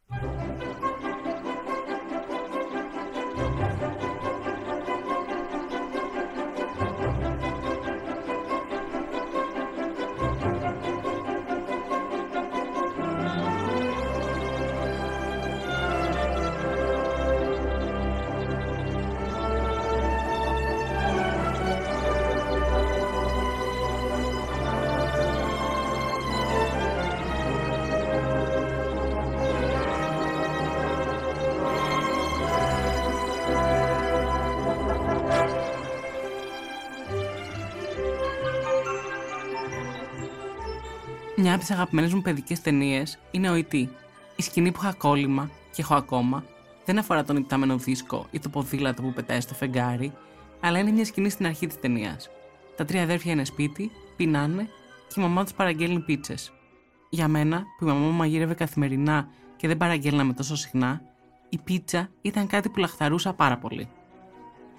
Μια από τις αγαπημένες μου παιδικές ταινίες είναι ο Ιτή. Η σκηνή που είχα κόλλημα και έχω ακόμα δεν αφορά τον υπτάμενο δίσκο ή το ποδήλατο που πετάει στο φεγγάρι, αλλά είναι μια σκηνή στην αρχή της ταινίας. Τα τρία αδέρφια είναι σπίτι, πεινάνε και η μαμά τους παραγγέλνει πίτσες. Για μένα, που η μαμά μου μαγείρευε καθημερινά και δεν παραγγέλναμε τόσο συχνά, η πίτσα ήταν κάτι που λαχταρούσα πάρα πολύ.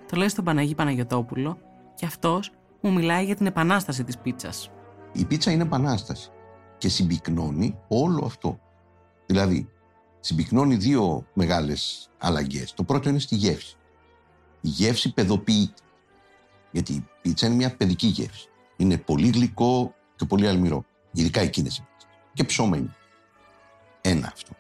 Το λέω στον Παναγή Παναγιωτόπουλο και αυτός μου μιλάει για την επανάσταση της πίτσας. Η πίτσα είναι επανάσταση. Και συμπυκνώνει όλο αυτό. Δηλαδή, συμπυκνώνει δύο μεγάλες αλλαγές. Το πρώτο είναι στη γεύση. Η γεύση παιδοποιείται. Γιατί η πίτσα είναι μια παιδική γεύση. Είναι πολύ γλυκό και πολύ αλμυρό. Ειδικά εκείνες οι πίτσες. Και ψώμα είναι. Ένα αυτό.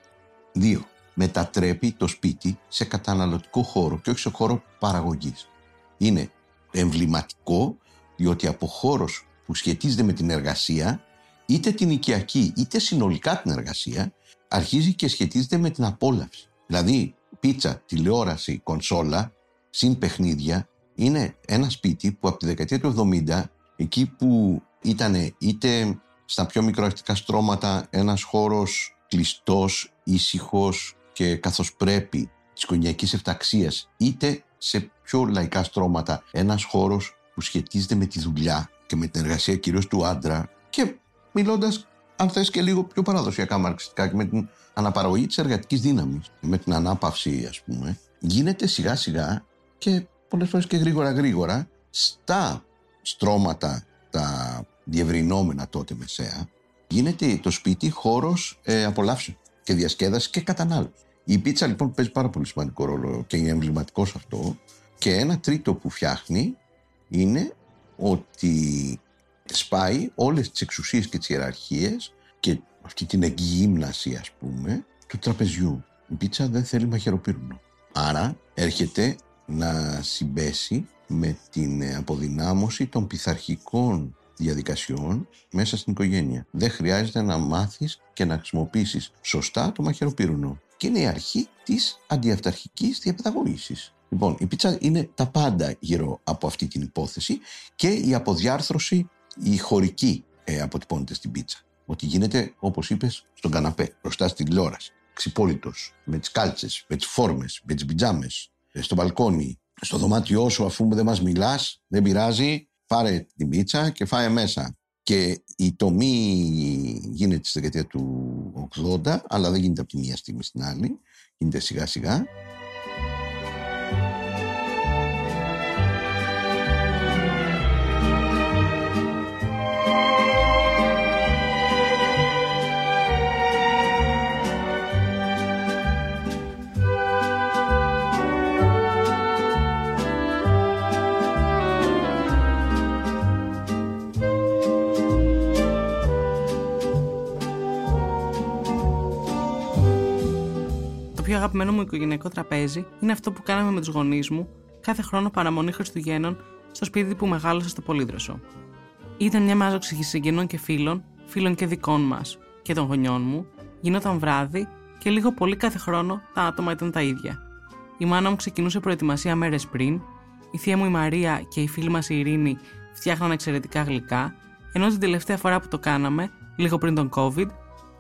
Δύο. Μετατρέπει το σπίτι σε καταναλωτικό χώρο και όχι σε χώρο παραγωγής. Είναι εμβληματικό, διότι από χώρος που σχετίζεται με την εργασία, είτε την οικιακή, είτε συνολικά την εργασία, αρχίζει και σχετίζεται με την απόλαυση. Δηλαδή, πίτσα, τηλεόραση, κονσόλα, συν παιχνίδια, είναι ένα σπίτι που από τη δεκαετία του 70, εκεί που ήταν είτε στα πιο μικροαρχητικά στρώματα ένας χώρος κλειστός, ήσυχος και καθώς πρέπει της οικογενειακής επιταξίας, είτε σε πιο λαϊκά στρώματα ένας χώρος που σχετίζεται με τη δουλειά και με την εργασία κυρίως του άντρα και μιλώντας, αν θες, και λίγο πιο παραδοσιακά μαρξιστικά και με την αναπαραγωγή της εργατικής δύναμης, με την ανάπαυση, ας πούμε, γίνεται σιγά σιγά και πολλές φορές και γρήγορα στα στρώματα τα διευρυνόμενα τότε μεσαία, γίνεται το σπίτι χώρος απολαύσεων και διασκέδασης και κατανάλωσης. Η πίτσα λοιπόν παίζει πάρα πολύ σημαντικό ρόλο και είναι εμβληματικός αυτό, και ένα τρίτο που φτιάχνει είναι ότι σπάει όλες τις εξουσίες και τις ιεραρχίες και αυτή την εγκύμναση, ας πούμε, του τραπεζιού. Η πίτσα δεν θέλει μαχαιροπύρνο. Άρα έρχεται να συμπέσει με την αποδυνάμωση των πειθαρχικών διαδικασιών μέσα στην οικογένεια. Δεν χρειάζεται να μάθεις και να χρησιμοποιήσεις σωστά το μαχαιροπύρνο. Και είναι η αρχή της αντιαυταρχικής διαπαιδαγώγησης. Λοιπόν, η πίτσα είναι τα πάντα γύρω από αυτή την υπόθεση και η αποδιάρθρωση η χωρική αποτυπώνεται στην πίτσα. Ότι γίνεται, όπως είπες, στον καναπέ, μπροστά στην τηλεόραση. Ξυπόλυτος, με τις κάλτσες, με τις φόρμες, με τις πιτζάμες, στο μπαλκόνι, στο δωμάτιό σου, αφού δεν μας μιλάς, δεν πειράζει, πάρε την πίτσα και φάε μέσα. Και η τομή γίνεται στη δεκαετία του 80, αλλά δεν γίνεται από τη μία στιγμή στην άλλη, γίνεται σιγά σιγά. Το πιο αγαπημένο μου οικογενειακό τραπέζι είναι αυτό που κάναμε με τους γονείς μου κάθε χρόνο παραμονή Χριστουγέννων στο σπίτι που μεγάλωσα στο Πολύδροσο. Ήταν μια μάζοξη συγγενών και φίλων, φίλων και δικών μας και των γονιών μου, γινόταν βράδυ και λίγο πολύ κάθε χρόνο τα άτομα ήταν τα ίδια. Η μάνα μου ξεκινούσε προετοιμασία μέρες πριν, η θεία μου η Μαρία και η φίλη μας η Ειρήνη φτιάχναν εξαιρετικά γλυκά, ενώ την τελευταία φορά που το κάναμε, λίγο πριν τον COVID,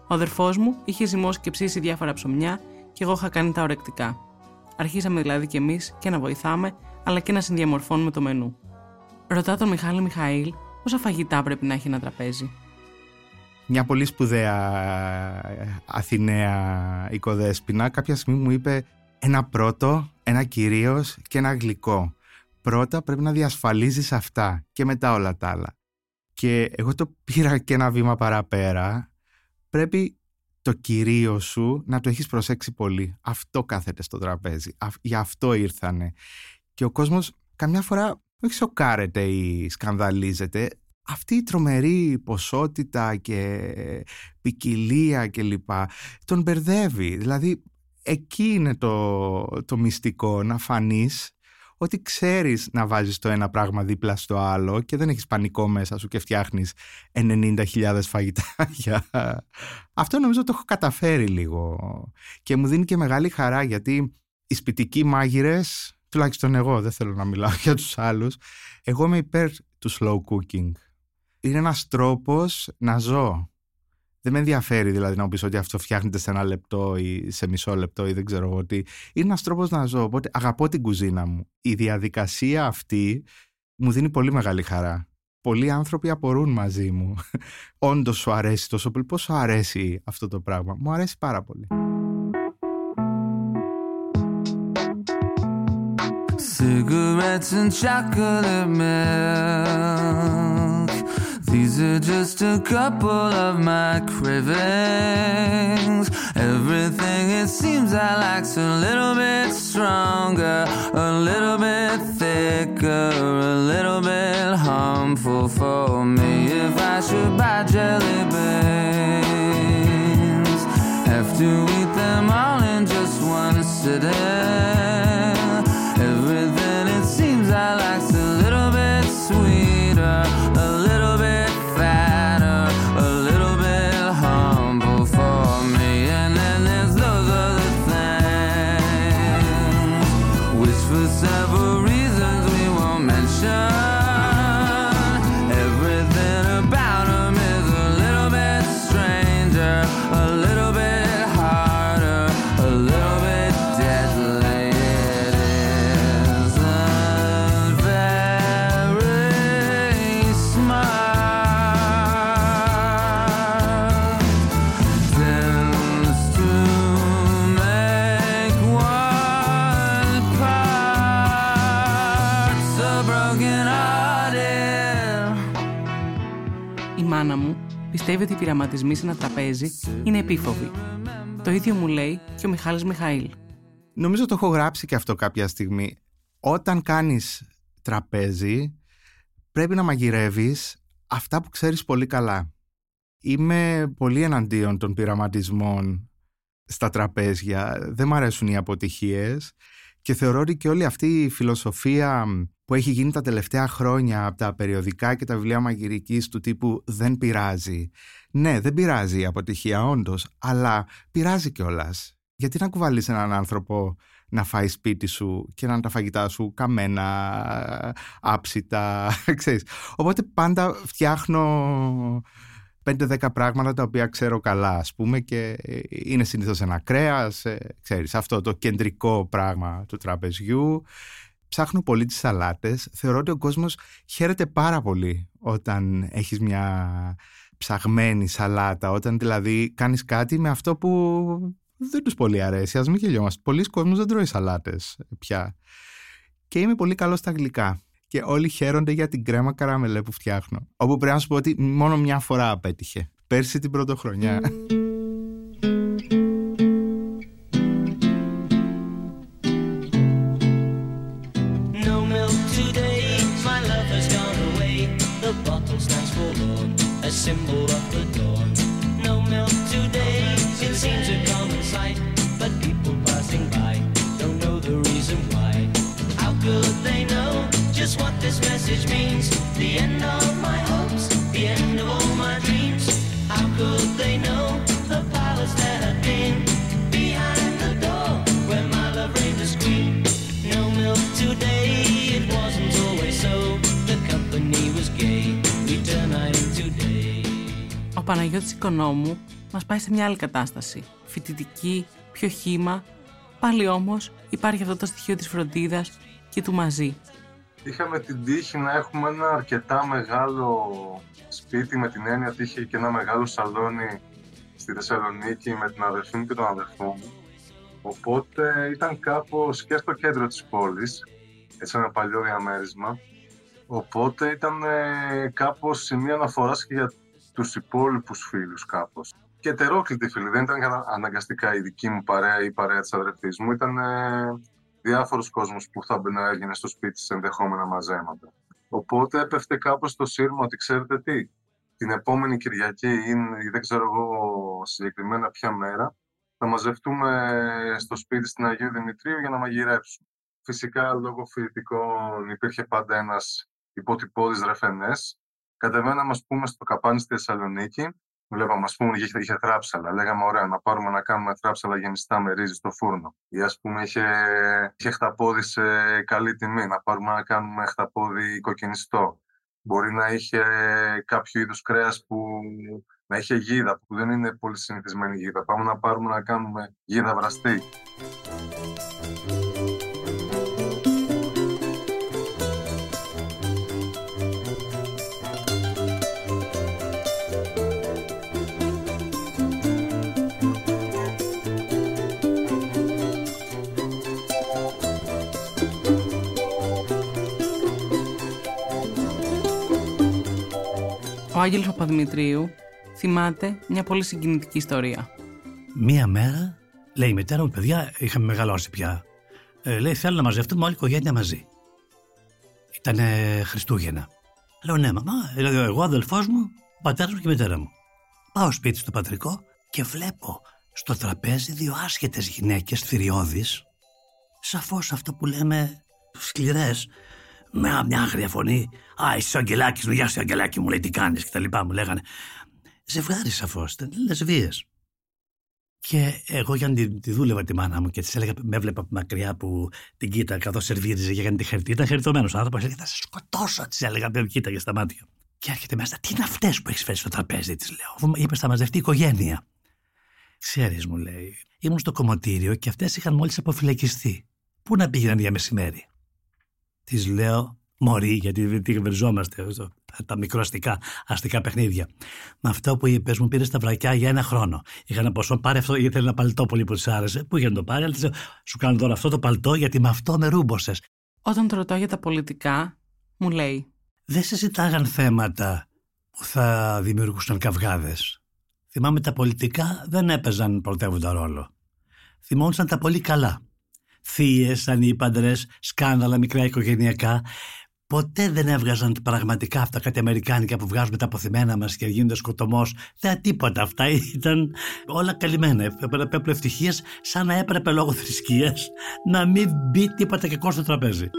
ο αδερφός μου είχε ζυμώσει και ψήσει διάφορα ψωμιά. Και εγώ είχα κάνει τα ορεκτικά. Αρχίσαμε δηλαδή κι εμείς και να βοηθάμε, αλλά και να συνδιαμορφώνουμε το μενού. Ρωτά τον Μιχάλη Μιχαήλ πόσα φαγητά πρέπει να έχει ένα τραπέζι. Μια πολύ σπουδαία Αθηναία οικοδέσποινα κάποια στιγμή μου είπε ένα πρώτο, ένα κυρίως και ένα γλυκό. Πρώτα πρέπει να διασφαλίζεις αυτά και μετά όλα τα άλλα. Και εγώ το πήρα και ένα βήμα παραπέρα. Πρέπει το κυρίο σου να το έχεις προσέξει πολύ. Αυτό κάθεται στο τραπέζι. Γι' αυτό ήρθανε. Και ο κόσμος καμιά φορά όχι σοκάρεται ή σκανδαλίζεται. Αυτή η τρομερή ποσότητα και ποικιλία κλπ. Τον μπερδεύει. Δηλαδή εκεί είναι το μυστικό, να φανείς ότι ξέρεις να βάζεις το ένα πράγμα δίπλα στο άλλο και δεν έχεις πανικό μέσα σου και φτιάχνεις 90.000 φαγητά. Αυτό νομίζω το έχω καταφέρει λίγο και μου δίνει και μεγάλη χαρά, γιατί οι σπιτικοί μάγειρες, τουλάχιστον εγώ, δεν θέλω να μιλάω για τους άλλους, εγώ είμαι υπέρ του slow cooking. Είναι ένας τρόπος να ζω. Δεν με ενδιαφέρει δηλαδή να μου πεις ότι αυτό φτιάχνεται σε 1 λεπτό ή σε μισό λεπτό ή δεν ξέρω εγώ τι. Είναι ένας τρόπος να ζω, οπότε αγαπώ την κουζίνα μου. Η διαδικασία αυτή μου δίνει πολύ μεγάλη χαρά. Πολλοί άνθρωποι απορούν μαζί μου. Όντως σου αρέσει τόσο πολύ, πώς σου αρέσει αυτό το πράγμα. Μου αρέσει πάρα πολύ. Cigarettes and chocolate milk. These are just a couple of my cravings. Everything it seems I like's a little bit stronger, a little bit thicker, a little bit harmful for me. If I should buy jelly beans, have to eat them all in just one sitting. Everything it seems I like's a little bit sweeter, a little bit. Πιστεύει ότι οι πειραματισμοί σε ένα τραπέζι είναι επίφοβοι. Το ίδιο μου λέει και ο Μιχάλης Μιχαήλ. Νομίζω το έχω γράψει και αυτό κάποια στιγμή. Όταν κάνεις τραπέζι, πρέπει να μαγειρεύεις αυτά που ξέρεις πολύ καλά. Είμαι πολύ εναντίον των πειραματισμών στα τραπέζια. Δεν μου αρέσουν οι αποτυχίες και θεωρώ ότι και όλη αυτή η φιλοσοφία που έχει γίνει τα τελευταία χρόνια από τα περιοδικά και τα βιβλία μαγειρικής του τύπου «Δεν πειράζει». Ναι, δεν πειράζει η αποτυχία όντως, αλλά πειράζει κιόλας. γιατί να κουβαλείς έναν άνθρωπο να φάει σπίτι σου και να είναι τα φαγητά σου καμένα, άψητα, ξέρεις. Οπότε πάντα φτιάχνω 5-10 πράγματα τα οποία ξέρω καλά, ας πούμε, και είναι συνήθως ένα κρέας, ξέρεις, αυτό το κεντρικό πράγμα του τραπεζιού. Ψάχνω πολύ τις σαλάτες. Θεωρώ ότι ο κόσμος χαίρεται πάρα πολύ όταν έχεις μια ψαγμένη σαλάτα, όταν δηλαδή κάνεις κάτι με αυτό που δεν τους πολύ αρέσει. Ας μην γελιόμαστε. Πολλοί κόσμος δεν τρώει σαλάτες πια. Και είμαι πολύ καλός στα γλυκά. Και όλοι χαίρονται για την κρέμα καραμελέ που φτιάχνω. Όπου πρέπει να σου πω ότι μόνο μια φορά απέτυχε. Πέρσι την πρωτοχρονιά. Ο Παναγιώτης Οικονόμου μας πάει σε μια άλλη κατάσταση, φοιτητική, πιο χύμα, πάλι όμως υπάρχει αυτό το στοιχείο της φροντίδας και του μαζί. Είχαμε την τύχη να έχουμε ένα αρκετά μεγάλο σπίτι, με την έννοια ότι είχε και ένα μεγάλο σαλόνι στη Θεσσαλονίκη με την αδερφή μου και τον αδερφό μου. Οπότε ήταν κάπως και στο κέντρο της πόλης, σε ένα παλιό διαμέρισμα. Οπότε ήταν κάπως σημείο αναφοράς και για τους υπόλοιπους φίλους κάπως. Και ετερόκλητη φίλη, δεν ήταν αναγκαστικά η δική μου παρέα ή η παρέα της αδερφής μου, ήταν διάφορος κόσμος που θα έγκαινε στο σπίτι σε ενδεχόμενα μαζέματα. Οπότε έπεφτε κάπως το σύρμα ότι ξέρετε τι, την επόμενη Κυριακή ή δεν ξέρω εγώ συγκεκριμένα ποια μέρα θα μαζευτούμε στο σπίτι στην Αγίου Δημητρίου για να μαγειρέψουμε. Φυσικά λόγω φοιτητικών υπήρχε πάντα ένας υποτυπώδης ρεφενές. Κατεβαίναμε, ας πούμε, στο καπάνι στη Θεσσαλονίκη. Βλέπαμε, ας πούμε, είχε θράψαλα. Λέγαμε, ωραία, να πάρουμε να κάνουμε θράψαλα γεμιστά με ρύζι στο φούρνο. Ή, ας πούμε, είχε χταπόδι σε καλή τιμή. Να πάρουμε να κάνουμε χταπόδι κοκκινιστό. Μπορεί να είχε κάποιο είδους κρέας που να είχε γίδα, που δεν είναι πολύ συνηθισμένη γίδα. Πάμε να πάρουμε να κάνουμε γίδα βραστή. Ο Άγγελος Παπαδημητρίου θυμάται μια πολύ συγκινητική ιστορία. Μία μέρα, λέει η μητέρα μου, παιδιά, είχαμε μεγαλώσει πια. Λέει, θέλω να μαζευτούμε όλη η οικογένεια μαζί. Ήταν Χριστούγεννα. Λέω, ναι, μαμά, δηλαδή εγώ, αδελφός μου, ο πατέρας μου και η μητέρα μου. Πάω σπίτι στο πατρικό και βλέπω στο τραπέζι δύο άσχετες γυναίκες θηριώδεις. Σαφώς αυτό που λέμε σκληρές. Με μια άγρια φωνή, «Α, είσαι ο Αγγελάκης μου, γεια σου Αγγελάκη μου, λέει τι κάνεις» και τα λοιπά μου λέγανε. Ζευγάρι σαφώς, ήταν λεσβίες. Και εγώ για να τη δούλευα τη μάνα μου και της έλεγα, με έβλεπα μακριά που την κοίτα καθώς σερβίριζε για να τη χαιρετεί. Ήταν χαιρετωμένος άνθρωπος, έλεγε, θα σε σκοτώσω, της έλεγα, με κοίταγε στα μάτια. Και έρχεται μέσα, τι είναι αυτές που έχεις φέρει στο τραπέζι, της λέω. Είπες, θα μαζευτεί η οικογένεια. Ξέρεις, μου λέει, ήμουν στο κομμωτήριο και αυτές είχαν μόλις αποφυλακιστεί. Πού να πήγαιναν για μεσημέρι. Της λέω, μωρή, γιατί βριζόμαστε τα μικροαστικά αστικά παιχνίδια. Με αυτό που είπες μου πήρε τα βρακιά για ένα χρόνο. Είχα ένα ποσό, πάρε αυτό, γιατί ήθελε ένα παλτό πολύ που της άρεσε. Πού είχε να το πάρει, αλλά της λέω, σου κάνω τώρα αυτό το παλτό, γιατί με αυτό με ρούμποσες. Όταν το ρωτώ για τα πολιτικά, μου λέει, δεν συζητάγαν θέματα που θα δημιουργούσαν καυγάδες. Θυμάμαι τα πολιτικά δεν έπαιζαν πρωτεύοντα ρόλο. Θυμόντουσαν τα πολύ καλά. Θείες, ανήπαντρες, σκάνδαλα, μικρά οικογενειακά. Ποτέ δεν έβγαζαν πραγματικά αυτά, κάτι αμερικάνικα που βγάζουμε τα αποθυμένα μας και γίνονται σκοτωμός. Δεν τίποτα αυτά. Ήταν όλα καλυμμένα. Έπρεπε ευτυχίες, σαν να έπρεπε λόγω θρησκείας να μην μπει τίποτα και κόστος στο τραπέζι.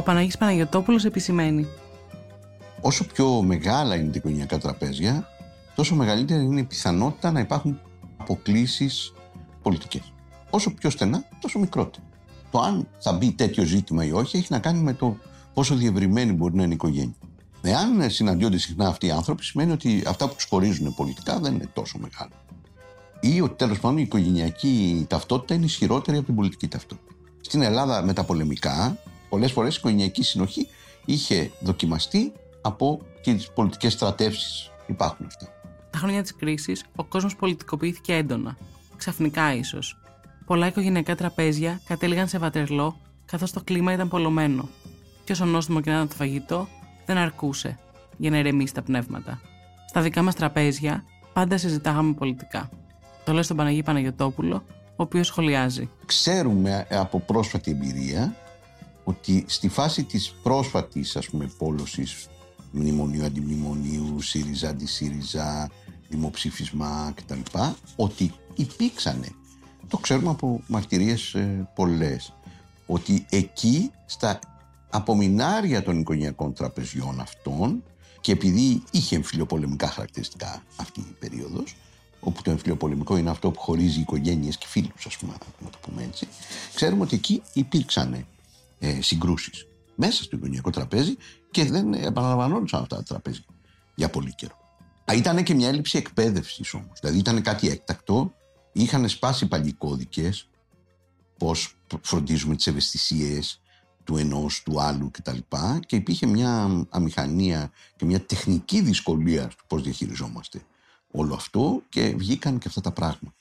ο Παναγής Παναγιωτόπουλος επισημαίνει. Όσο πιο μεγάλα είναι τα οικογενειακά τραπέζια, τόσο μεγαλύτερη είναι η πιθανότητα να υπάρχουν αποκλίσεις πολιτικές. Όσο πιο στενά, τόσο μικρότερο. Το αν θα μπει τέτοιο ζήτημα ή όχι έχει να κάνει με το πόσο διευρυμένη μπορεί να είναι η οικογένεια. Εάν συναντιόνται συχνά αυτοί οι άνθρωποι, σημαίνει ότι αυτά που τους χωρίζουν πολιτικά δεν είναι τόσο μεγάλα. Ή ότι τέλος πάντων η οικογενειακή ταυτότητα είναι ισχυρότερη από την πολιτική ταυτότητα. Στην Ελλάδα με τα πολεμικά, πολλές φορές η οικογενειακή συνοχή είχε δοκιμαστεί από τις πολιτικές στρατεύσεις. Υπάρχουν αυτά. Τα χρόνια της κρίσης, ο κόσμος πολιτικοποιήθηκε έντονα. Ξαφνικά ίσως. Πολλά οικογενειακά τραπέζια κατέληγαν σε βατερλό, καθώς το κλίμα ήταν πολλωμένο. Και όσο νόστιμο και να ήταν το φαγητό, δεν αρκούσε για να ηρεμήσει τα πνεύματα. Στα δικά μας τραπέζια, πάντα συζητάγαμε πολιτικά. Το λέω στον Παναγή Παναγιωτόπουλο, ο οποίος σχολιάζει. Ξέρουμε από πρόσφατη εμπειρία ότι στη φάση της πρόσφατης, ας πούμε, πόλωσης, μνημονίου, αντιμνημονίου, ΣΥΡΙΖΑ, αντισύριζα, δημοψήφισμα κτλ. Ότι υπήρξανε. Το ξέρουμε από μαρτυρίες πολλές. Ότι εκεί, στα απομεινάρια των οικογενειακών τραπεζιών αυτών, και επειδή είχε εμφυλιοπολεμικά χαρακτηριστικά αυτή η περίοδος, όπου το εμφυλιοπολεμικό είναι αυτό που χωρίζει οικογένειες και φίλους, ας πούμε, να το πούμε έτσι, ξέρουμε ότι εκεί υπήρξανε συγκρούσεις μέσα στο οικογενειακό τραπέζι και δεν επαναλαμβανόντουσαν αυτά τα τραπέζια για πολύ καιρό. Ήταν και μια έλλειψη εκπαίδευσης όμως. Δηλαδή ήταν κάτι έκτακτο, είχαν σπάσει παλιοί κώδικες, πώς φροντίζουμε τις ευαισθησίες του ενός, του άλλου κτλ. Και υπήρχε μια αμηχανία και μια τεχνική δυσκολία στο πώς διαχειριζόμαστε όλο αυτό και βγήκαν και αυτά τα πράγματα.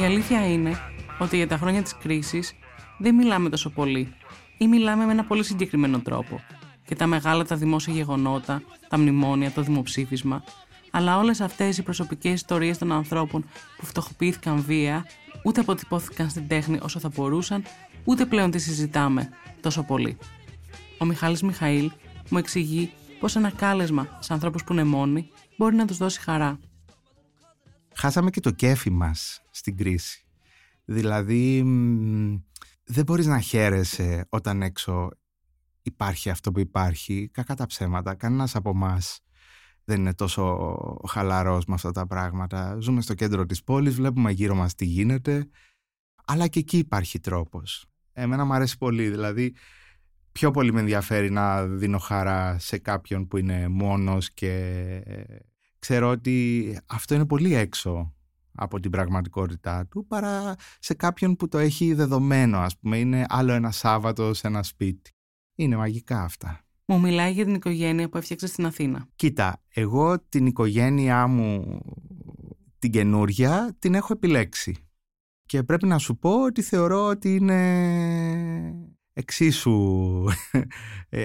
Η αλήθεια είναι ότι για τα χρόνια της κρίσης δεν μιλάμε τόσο πολύ ή μιλάμε με ένα πολύ συγκεκριμένο τρόπο και τα μεγάλα τα δημόσια γεγονότα, τα μνημόνια, το δημοψήφισμα, αλλά όλες αυτές οι προσωπικές ιστορίες των ανθρώπων που φτωχοποιήθηκαν βία ούτε αποτυπώθηκαν στην τέχνη όσο θα μπορούσαν, ούτε πλέον τις συζητάμε τόσο πολύ. Ο Μιχάλης Μιχαήλ μου εξηγεί πως ένα κάλεσμα σε ανθρώπους που είναι μόνοι μπορεί να τους δώσει χαρά. Χάσαμε και το κέφι μας στην κρίση. Δηλαδή, δεν μπορείς να χαίρεσαι όταν έξω υπάρχει αυτό που υπάρχει. Κακά τα ψέματα, κανένας από εμάς δεν είναι τόσο χαλαρός με αυτά τα πράγματα. Ζούμε στο κέντρο της πόλης, βλέπουμε γύρω μας τι γίνεται, αλλά και εκεί υπάρχει τρόπος. Εμένα μου αρέσει πολύ, δηλαδή πιο πολύ με ενδιαφέρει να δίνω χαρά σε κάποιον που είναι μόνος και ξέρω ότι αυτό είναι πολύ έξω από την πραγματικότητά του παρά σε κάποιον που το έχει δεδομένο, ας πούμε. Είναι άλλο ένα Σάββατο σε ένα σπίτι. Είναι μαγικά αυτά. Μου μιλάει για την οικογένεια που έφτιαξε στην Αθήνα. Κοίτα, εγώ την οικογένειά μου την καινούρια την έχω επιλέξει. Και πρέπει να σου πω ότι θεωρώ ότι είναι εξίσου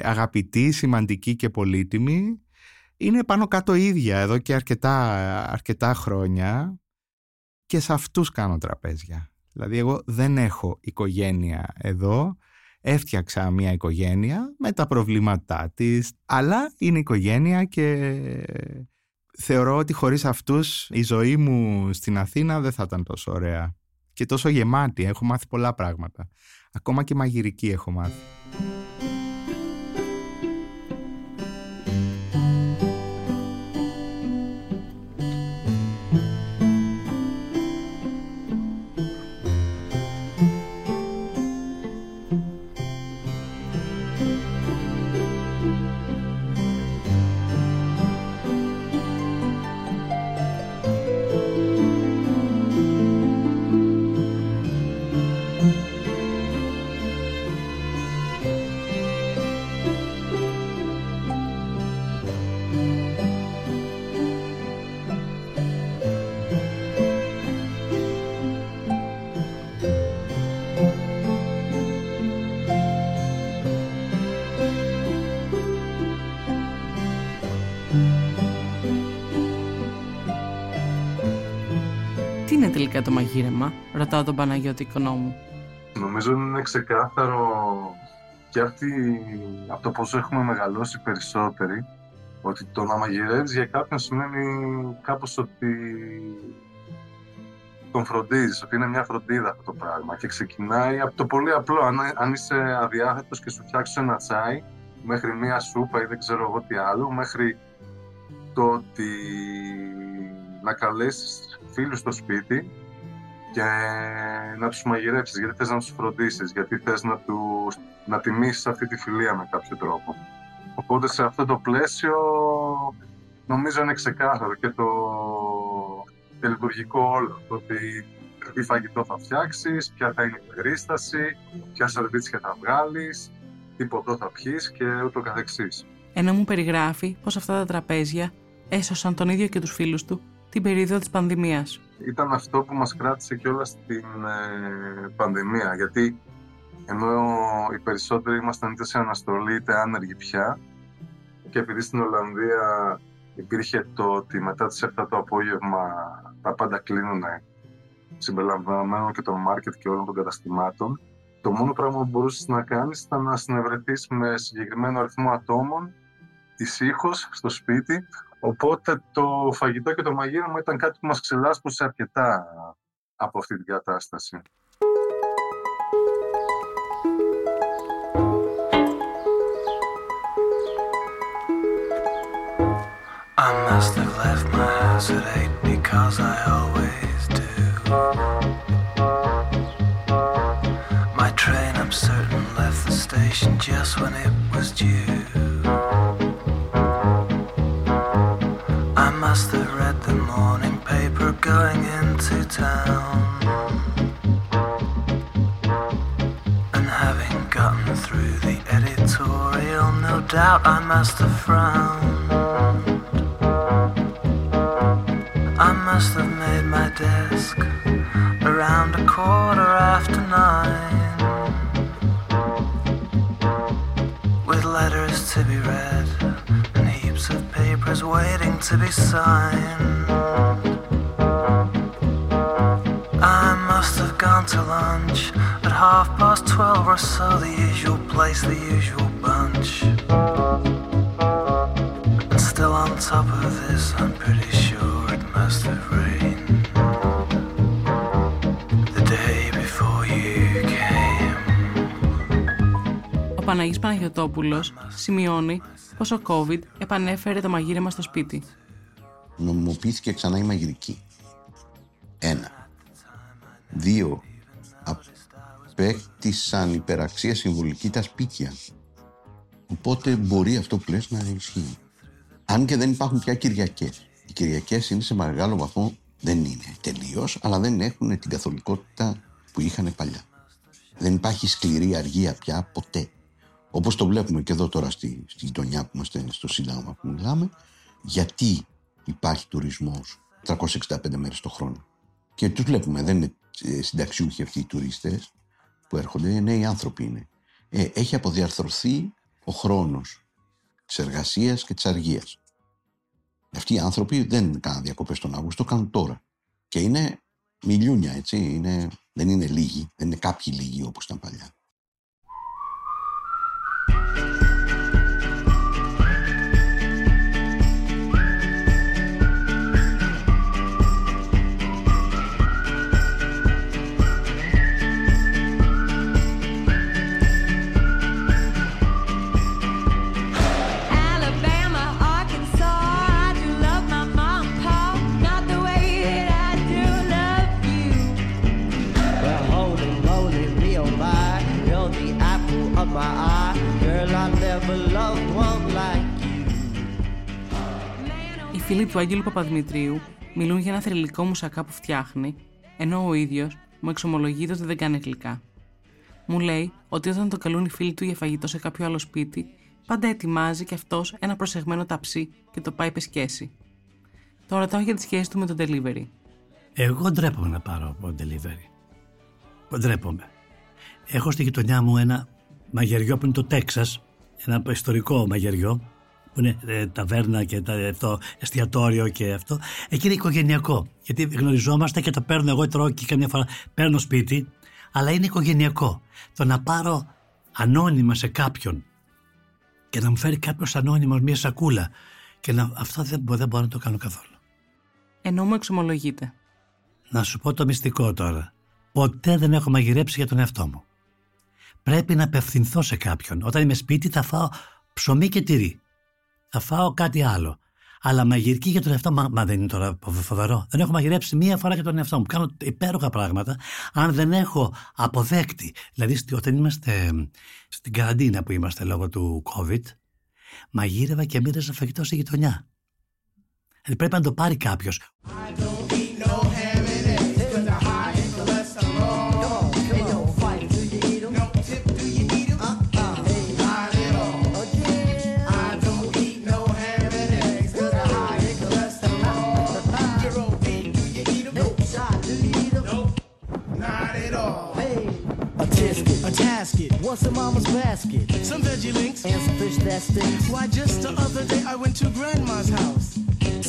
αγαπητή, σημαντική και πολύτιμη. Είναι πάνω κάτω ίδια εδώ και αρκετά χρόνια και σε αυτούς κάνω τραπέζια. Δηλαδή εγώ δεν έχω οικογένεια εδώ, έφτιαξα μια οικογένεια με τα προβλήματά της, αλλά είναι οικογένεια και θεωρώ ότι χωρίς αυτούς η ζωή μου στην Αθήνα δεν θα ήταν τόσο ωραία και τόσο γεμάτη, έχω μάθει πολλά πράγματα. Ακόμα και μαγειρική έχω μάθει. τελικά το μαγείρεμα, ρωτάω τον Παναγιώτη Οικονόμου. Νομίζω είναι ξεκάθαρο και από το πόσο έχουμε μεγαλώσει περισσότεροι, ότι το να μαγειρεύεις για κάποιον σημαίνει κάπως ότι τον φροντίζεις, ότι είναι μια φροντίδα αυτό το πράγμα και ξεκινάει από το πολύ απλό. Αν είσαι αδιάθετος και σου φτιάξεις ένα τσάι, μέχρι μια σούπα ή δεν ξέρω εγώ τι άλλο, μέχρι το ότι να καλέσεις φίλους στο σπίτι και να τους μαγειρέψεις, γιατί θες να τους φροντίσεις, γιατί θες να τιμήσεις αυτή τη φιλία με κάποιο τρόπο. Οπότε σε αυτό το πλαίσιο νομίζω είναι ξεκάθαρο και το λειτουργικό όλο, το ότι τι φαγητό θα φτιάξεις, ποια θα είναι η περίσταση, ποια σερβίτσια θα βγάλεις, τι ποτό θα πιείς και ούτω καθεξής. Ενώ μου περιγράφει πως αυτά τα τραπέζια έσωσαν τον ίδιο και τους φίλους του την περίοδο της πανδημίας. Ήταν αυτό που μας κράτησε κιόλας την πανδημία, γιατί ενώ οι περισσότεροι ήμασταν είτε σε αναστολή είτε άνεργοι πια, και επειδή στην Ολλανδία υπήρχε το ότι μετά τις 7 το απόγευμα τα πάντα κλείνουνε, συμπεριλαμβανομένων και των μάρκετ και όλων των καταστημάτων, το μόνο πράγμα που μπορούσες να κάνεις ήταν να συνευρεθείς με συγκεκριμένο αριθμό ατόμων ησύχως στο σπίτι. Οπότε το φαγητό και το μαγείρεμα ήταν κάτι που μας ξελάσπωσε αρκετά από αυτή την κατάσταση. I must have left my house at 8 because I always do. My train, I'm certain, left the station just when it was due. I must have read the morning paper going into town, and having gotten through the editorial, no doubt I must have frowned. I must have made my desk around 9:15, with letters to be read and heaps of papers waiting to be signed. I must have gone to lunch at 12:30 or so, the usual place, the usual bunch. And still on top of this, I'm pretty sure must have rained the day before you came. Ο Παναγής Παναγιωτόπουλος σημειώνει πως ο COVID επανέφερε το μαγείρεμα στο σπίτι. Νομιμοποιήθηκε ξανά η μαγειρική. 1. 2. Απέκτησαν υπεραξία συμβολική τα σπίτια. Οπότε μπορεί αυτό που λες να ισχύει. Αν και δεν υπάρχουν πια Κυριακές. Οι Κυριακές είναι σε μεγάλο βαθμό, δεν είναι τελείως, αλλά δεν έχουν την καθολικότητα που είχαν παλιά. Δεν υπάρχει σκληρή αργία πια ποτέ. Όπως το βλέπουμε και εδώ τώρα στη γειτονιά που είμαστε, στο Σύνταγμα που μιλάμε, γιατί υπάρχει τουρισμός 365 μέρες το χρόνο. Και τους βλέπουμε, δεν είναι συνταξιούχοι αυτοί οι τουρίστες που έρχονται, νέοι άνθρωποι είναι. Έχει αποδιαρθρωθεί ο χρόνος της εργασίας και της αργίας. Αυτοί οι άνθρωποι δεν κάνουν διακοπές τον Αύγουστο, κάνουν τώρα. Και είναι μιλιούνια, έτσι. Δεν είναι λίγοι, δεν είναι κάποιοι λίγοι όπως ήταν παλιά. Οι φίλοι του Άγγελου Παπαδημητρίου μιλούν για ένα θρυλικό μουσακά που φτιάχνει, ενώ ο ίδιος μου εξομολογείται ότι δεν κάνει γλυκά. Μου λέει ότι όταν το καλούν οι φίλοι του για φαγητό σε κάποιο άλλο σπίτι, πάντα ετοιμάζει κι αυτός ένα προσεγμένο ταψί και το πάει πεσκέσει. Το ρωτάω για τη σχέση του με τον delivery. Εγώ ντρέπομαι να πάρω από delivery. Ντρέπομαι. Έχω στη γειτονιά μου ένα μαγειριό που είναι το Τέξας, ένα ιστορικό μαγειριό, που είναι ταβέρνα και το εστιατόριο και αυτό, εκεί είναι οικογενειακό. Γιατί γνωριζόμαστε και το παίρνω εγώ, τρώω και καμιά φορά παίρνω σπίτι, αλλά είναι οικογενειακό. Το να πάρω ανώνυμα σε κάποιον και να μου φέρει κάποιος ανώνυμος μια σακούλα και να, αυτό δεν μπορώ να το κάνω καθόλου. Ενώ μου εξομολογείτε. Να σου πω το μυστικό τώρα. Ποτέ δεν έχω μαγειρέψει για τον εαυτό μου. Πρέπει να απευθυνθώ σε κάποιον. Όταν είμαι σπίτι θα φάω ψωμί και τυρί. Θα φάω κάτι άλλο. Αλλά μαγειρική για τον εαυτό μου. Μα δεν είναι τώρα φοβερό. Δεν έχω μαγειρέψει μία φορά για τον εαυτό μου. Κάνω υπέροχα πράγματα. Αν δεν έχω αποδέκτη. Δηλαδή όταν είμαστε στην καραντίνα που είμαστε λόγω του COVID, μαγείρευα και μοίραζα φαγητό στη γειτονιά. Δηλαδή πρέπει να το πάρει κάποιος. What's in mama's basket? Some veggie links and some fish that stinks. Why, just the other day I went to grandma's house.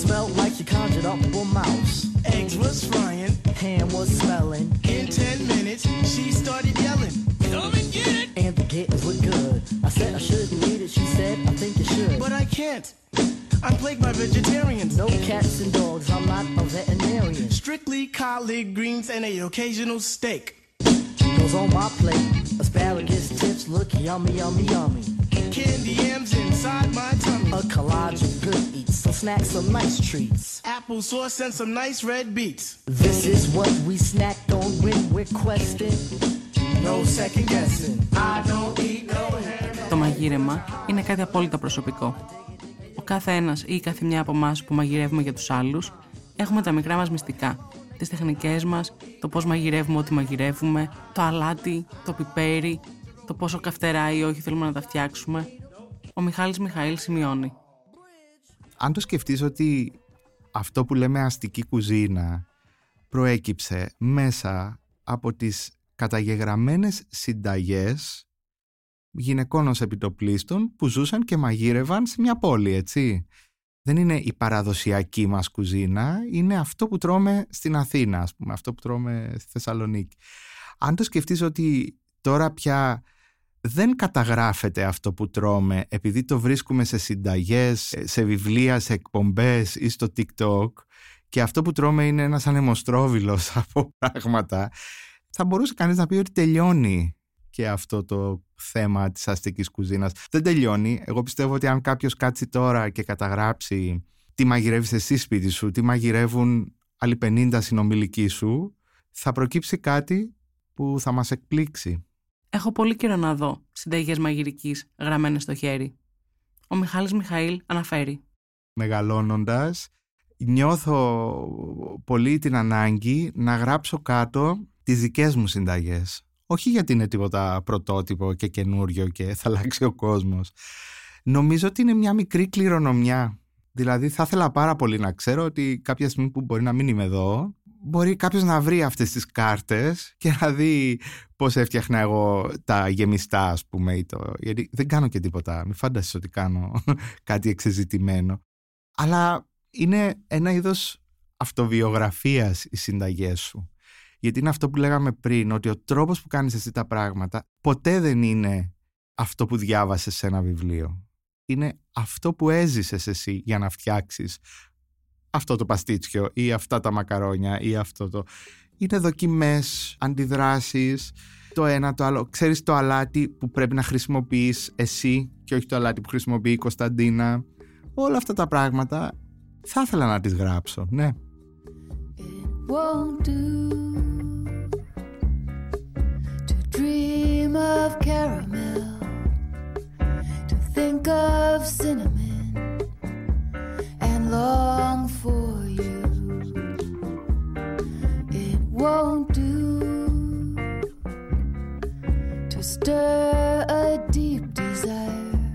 Smelled like you conjured up a mouse. Eggs was frying, ham was smelling. In 10 minutes, she started yelling, "Come and get it!" And the kittens looked good. I said I shouldn't eat it. She said, "I think you should." But I can't. I'm plagued by vegetarians. No cats and dogs. I'm not a veterinarian. Strictly collard greens and a occasional steak. Goes on my plate. Asparagus tips look yummy, yummy, yummy. Candy yams inside my tummy. A collage of good eats, some snacks, some nice treats. Apple sauce and some nice red beets. This is what we snacked on when we're questing. No second guessing. I don't eat no ham. Το μαγείρεμα είναι κάτι απόλυτα προσωπικό. Ο κάθε ένας ή η κάθε μια από εμάς που μαγειρεύουμε για τους άλλους, έχουμε τα μικρά μας μυστικά. Τις τεχνικές μας, το πώς μαγειρεύουμε ό,τι μαγειρεύουμε, το αλάτι, το πιπέρι, το πόσο καυτερά ή όχι θέλουμε να τα φτιάξουμε. Ο Μιχάλης Μιχαήλ σημειώνει. Αν το σκεφτείς ότι αυτό που λέμε αστική κουζίνα προέκυψε μέσα από τις καταγεγραμμένες συνταγές γυναικών ως επιτοπλίστων που ζούσαν και μαγείρευαν σε μια πόλη, έτσι. Δεν είναι η παραδοσιακή μας κουζίνα, είναι αυτό που τρώμε στην Αθήνα, ας πούμε, αυτό που τρώμε στη Θεσσαλονίκη. Αν το σκεφτείς ότι τώρα πια δεν καταγράφεται αυτό που τρώμε, επειδή το βρίσκουμε σε συνταγές, σε βιβλία, σε εκπομπές ή στο TikTok, και αυτό που τρώμε είναι ένας ανεμοστρόβιλος από πράγματα, θα μπορούσε κανείς να πει ότι τελειώνει και αυτό το θέμα της αστικής κουζίνας. Δεν τελειώνει. Εγώ πιστεύω ότι αν κάποιος κάτσει τώρα και καταγράψει τι μαγειρεύεις εσύ σπίτι σου, τι μαγειρεύουν άλλοι 50 συνομιλικοί σου, θα προκύψει κάτι που θα μας εκπλήξει. Έχω πολύ καιρό να δω συνταγές μαγειρικής γραμμένες στο χέρι. Ο Μιχάλης Μιχαήλ αναφέρει. Μεγαλώνοντας, νιώθω πολύ την ανάγκη να γράψω κάτω τις δικές μου συνταγές. Όχι γιατί είναι τίποτα πρωτότυπο και καινούριο και θα αλλάξει ο κόσμος. Νομίζω ότι είναι μια μικρή κληρονομιά. Δηλαδή θα ήθελα πάρα πολύ να ξέρω ότι κάποια στιγμή που μπορεί να μην είμαι εδώ, μπορεί κάποιος να βρει αυτές τις κάρτες και να δει πώς έφτιαχνα εγώ τα γεμιστά, ας πούμε. Ή το... Γιατί δεν κάνω και τίποτα. Μην φανταστείς ότι κάνω κάτι εξεζητημένο. Αλλά είναι ένα είδος αυτοβιογραφίας οι συνταγές σου. Γιατί είναι αυτό που λέγαμε πριν, ότι ο τρόπος που κάνεις εσύ τα πράγματα ποτέ δεν είναι αυτό που διάβασες σε ένα βιβλίο. Είναι αυτό που έζησες εσύ για να φτιάξεις αυτό το παστίτσιο ή αυτά τα μακαρόνια ή αυτό το... Είναι δοκιμές, αντιδράσεις, το ένα, το άλλο. Ξέρεις το αλάτι που πρέπει να χρησιμοποιείς εσύ και όχι το αλάτι που χρησιμοποιεί η Κωνσταντίνα. Όλα αυτά τα πράγματα θα ήθελα να τις γράψω, ναι. Won't do to dream of caramel, to think of cinnamon and long for you. It won't do to stir a deep desire,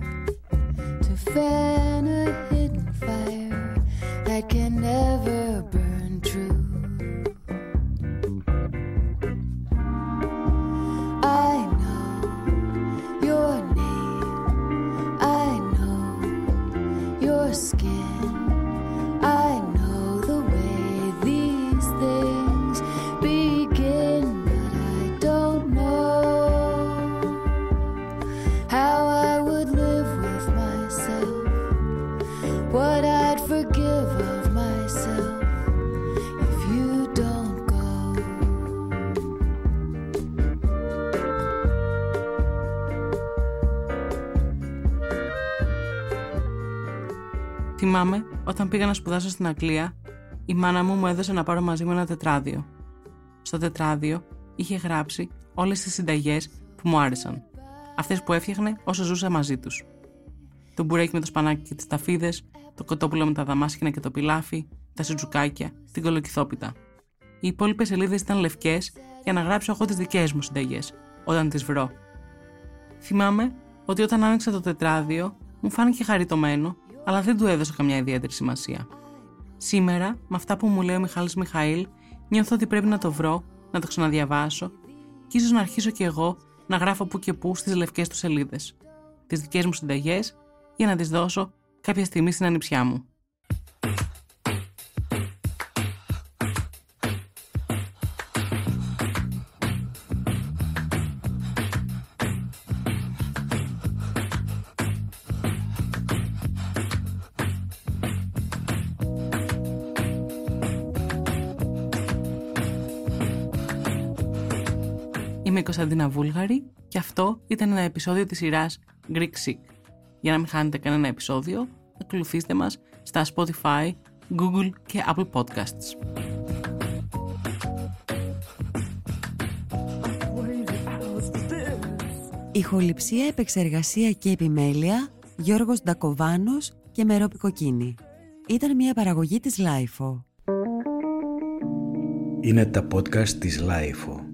to fan a hidden fire that can never burn true. Θυμάμαι, όταν πήγα να σπουδάσω στην Αγγλία, η μάνα μου μου έδωσε να πάρω μαζί μου ένα τετράδιο. Στο τετράδιο είχε γράψει όλες τις συνταγές που μου άρεσαν, αυτές που έφτιαχνε όσο ζούσα μαζί τους. Το μπουρέκι με το σπανάκι και τις ταφίδες, το κοτόπουλο με τα δαμάσκηνα και το πιλάφι, τα σουτζουκάκια, την κολοκυθόπιτα. Οι υπόλοιπες σελίδες ήταν λευκές για να γράψω εγώ τις δικές μου συνταγές, όταν τις βρω. Θυμάμαι ότι όταν άνοιξα το τετράδιο, μου φάνηκε χαριτωμένο, αλλά δεν του έδωσα καμιά ιδιαίτερη σημασία. Σήμερα, με αυτά που μου λέει ο Μιχάλης Μιχαήλ, νιώθω ότι πρέπει να το βρω, να το ξαναδιαβάσω και ίσως να αρχίσω κι εγώ να γράφω που και που στις λευκές του σελίδες, τις δικές μου συνταγές, για να τις δώσω κάποια στιγμή στην ανιψιά μου. Είμαι η Κωνσταντίνα Βούλγαρη και αυτό ήταν ένα επεισόδιο της σειράς Greek Sick. Για να μην χάνετε κανένα επεισόδιο, ακολουθήστε μας στα Spotify, Google και Apple Podcasts. Ηχοληψία, επεξεργασία και επιμέλεια, Γιώργος Ντακοβάνος και Μερόπη Κοκκίνη. Ήταν μια παραγωγή της LiFO. Είναι τα podcast της LiFO.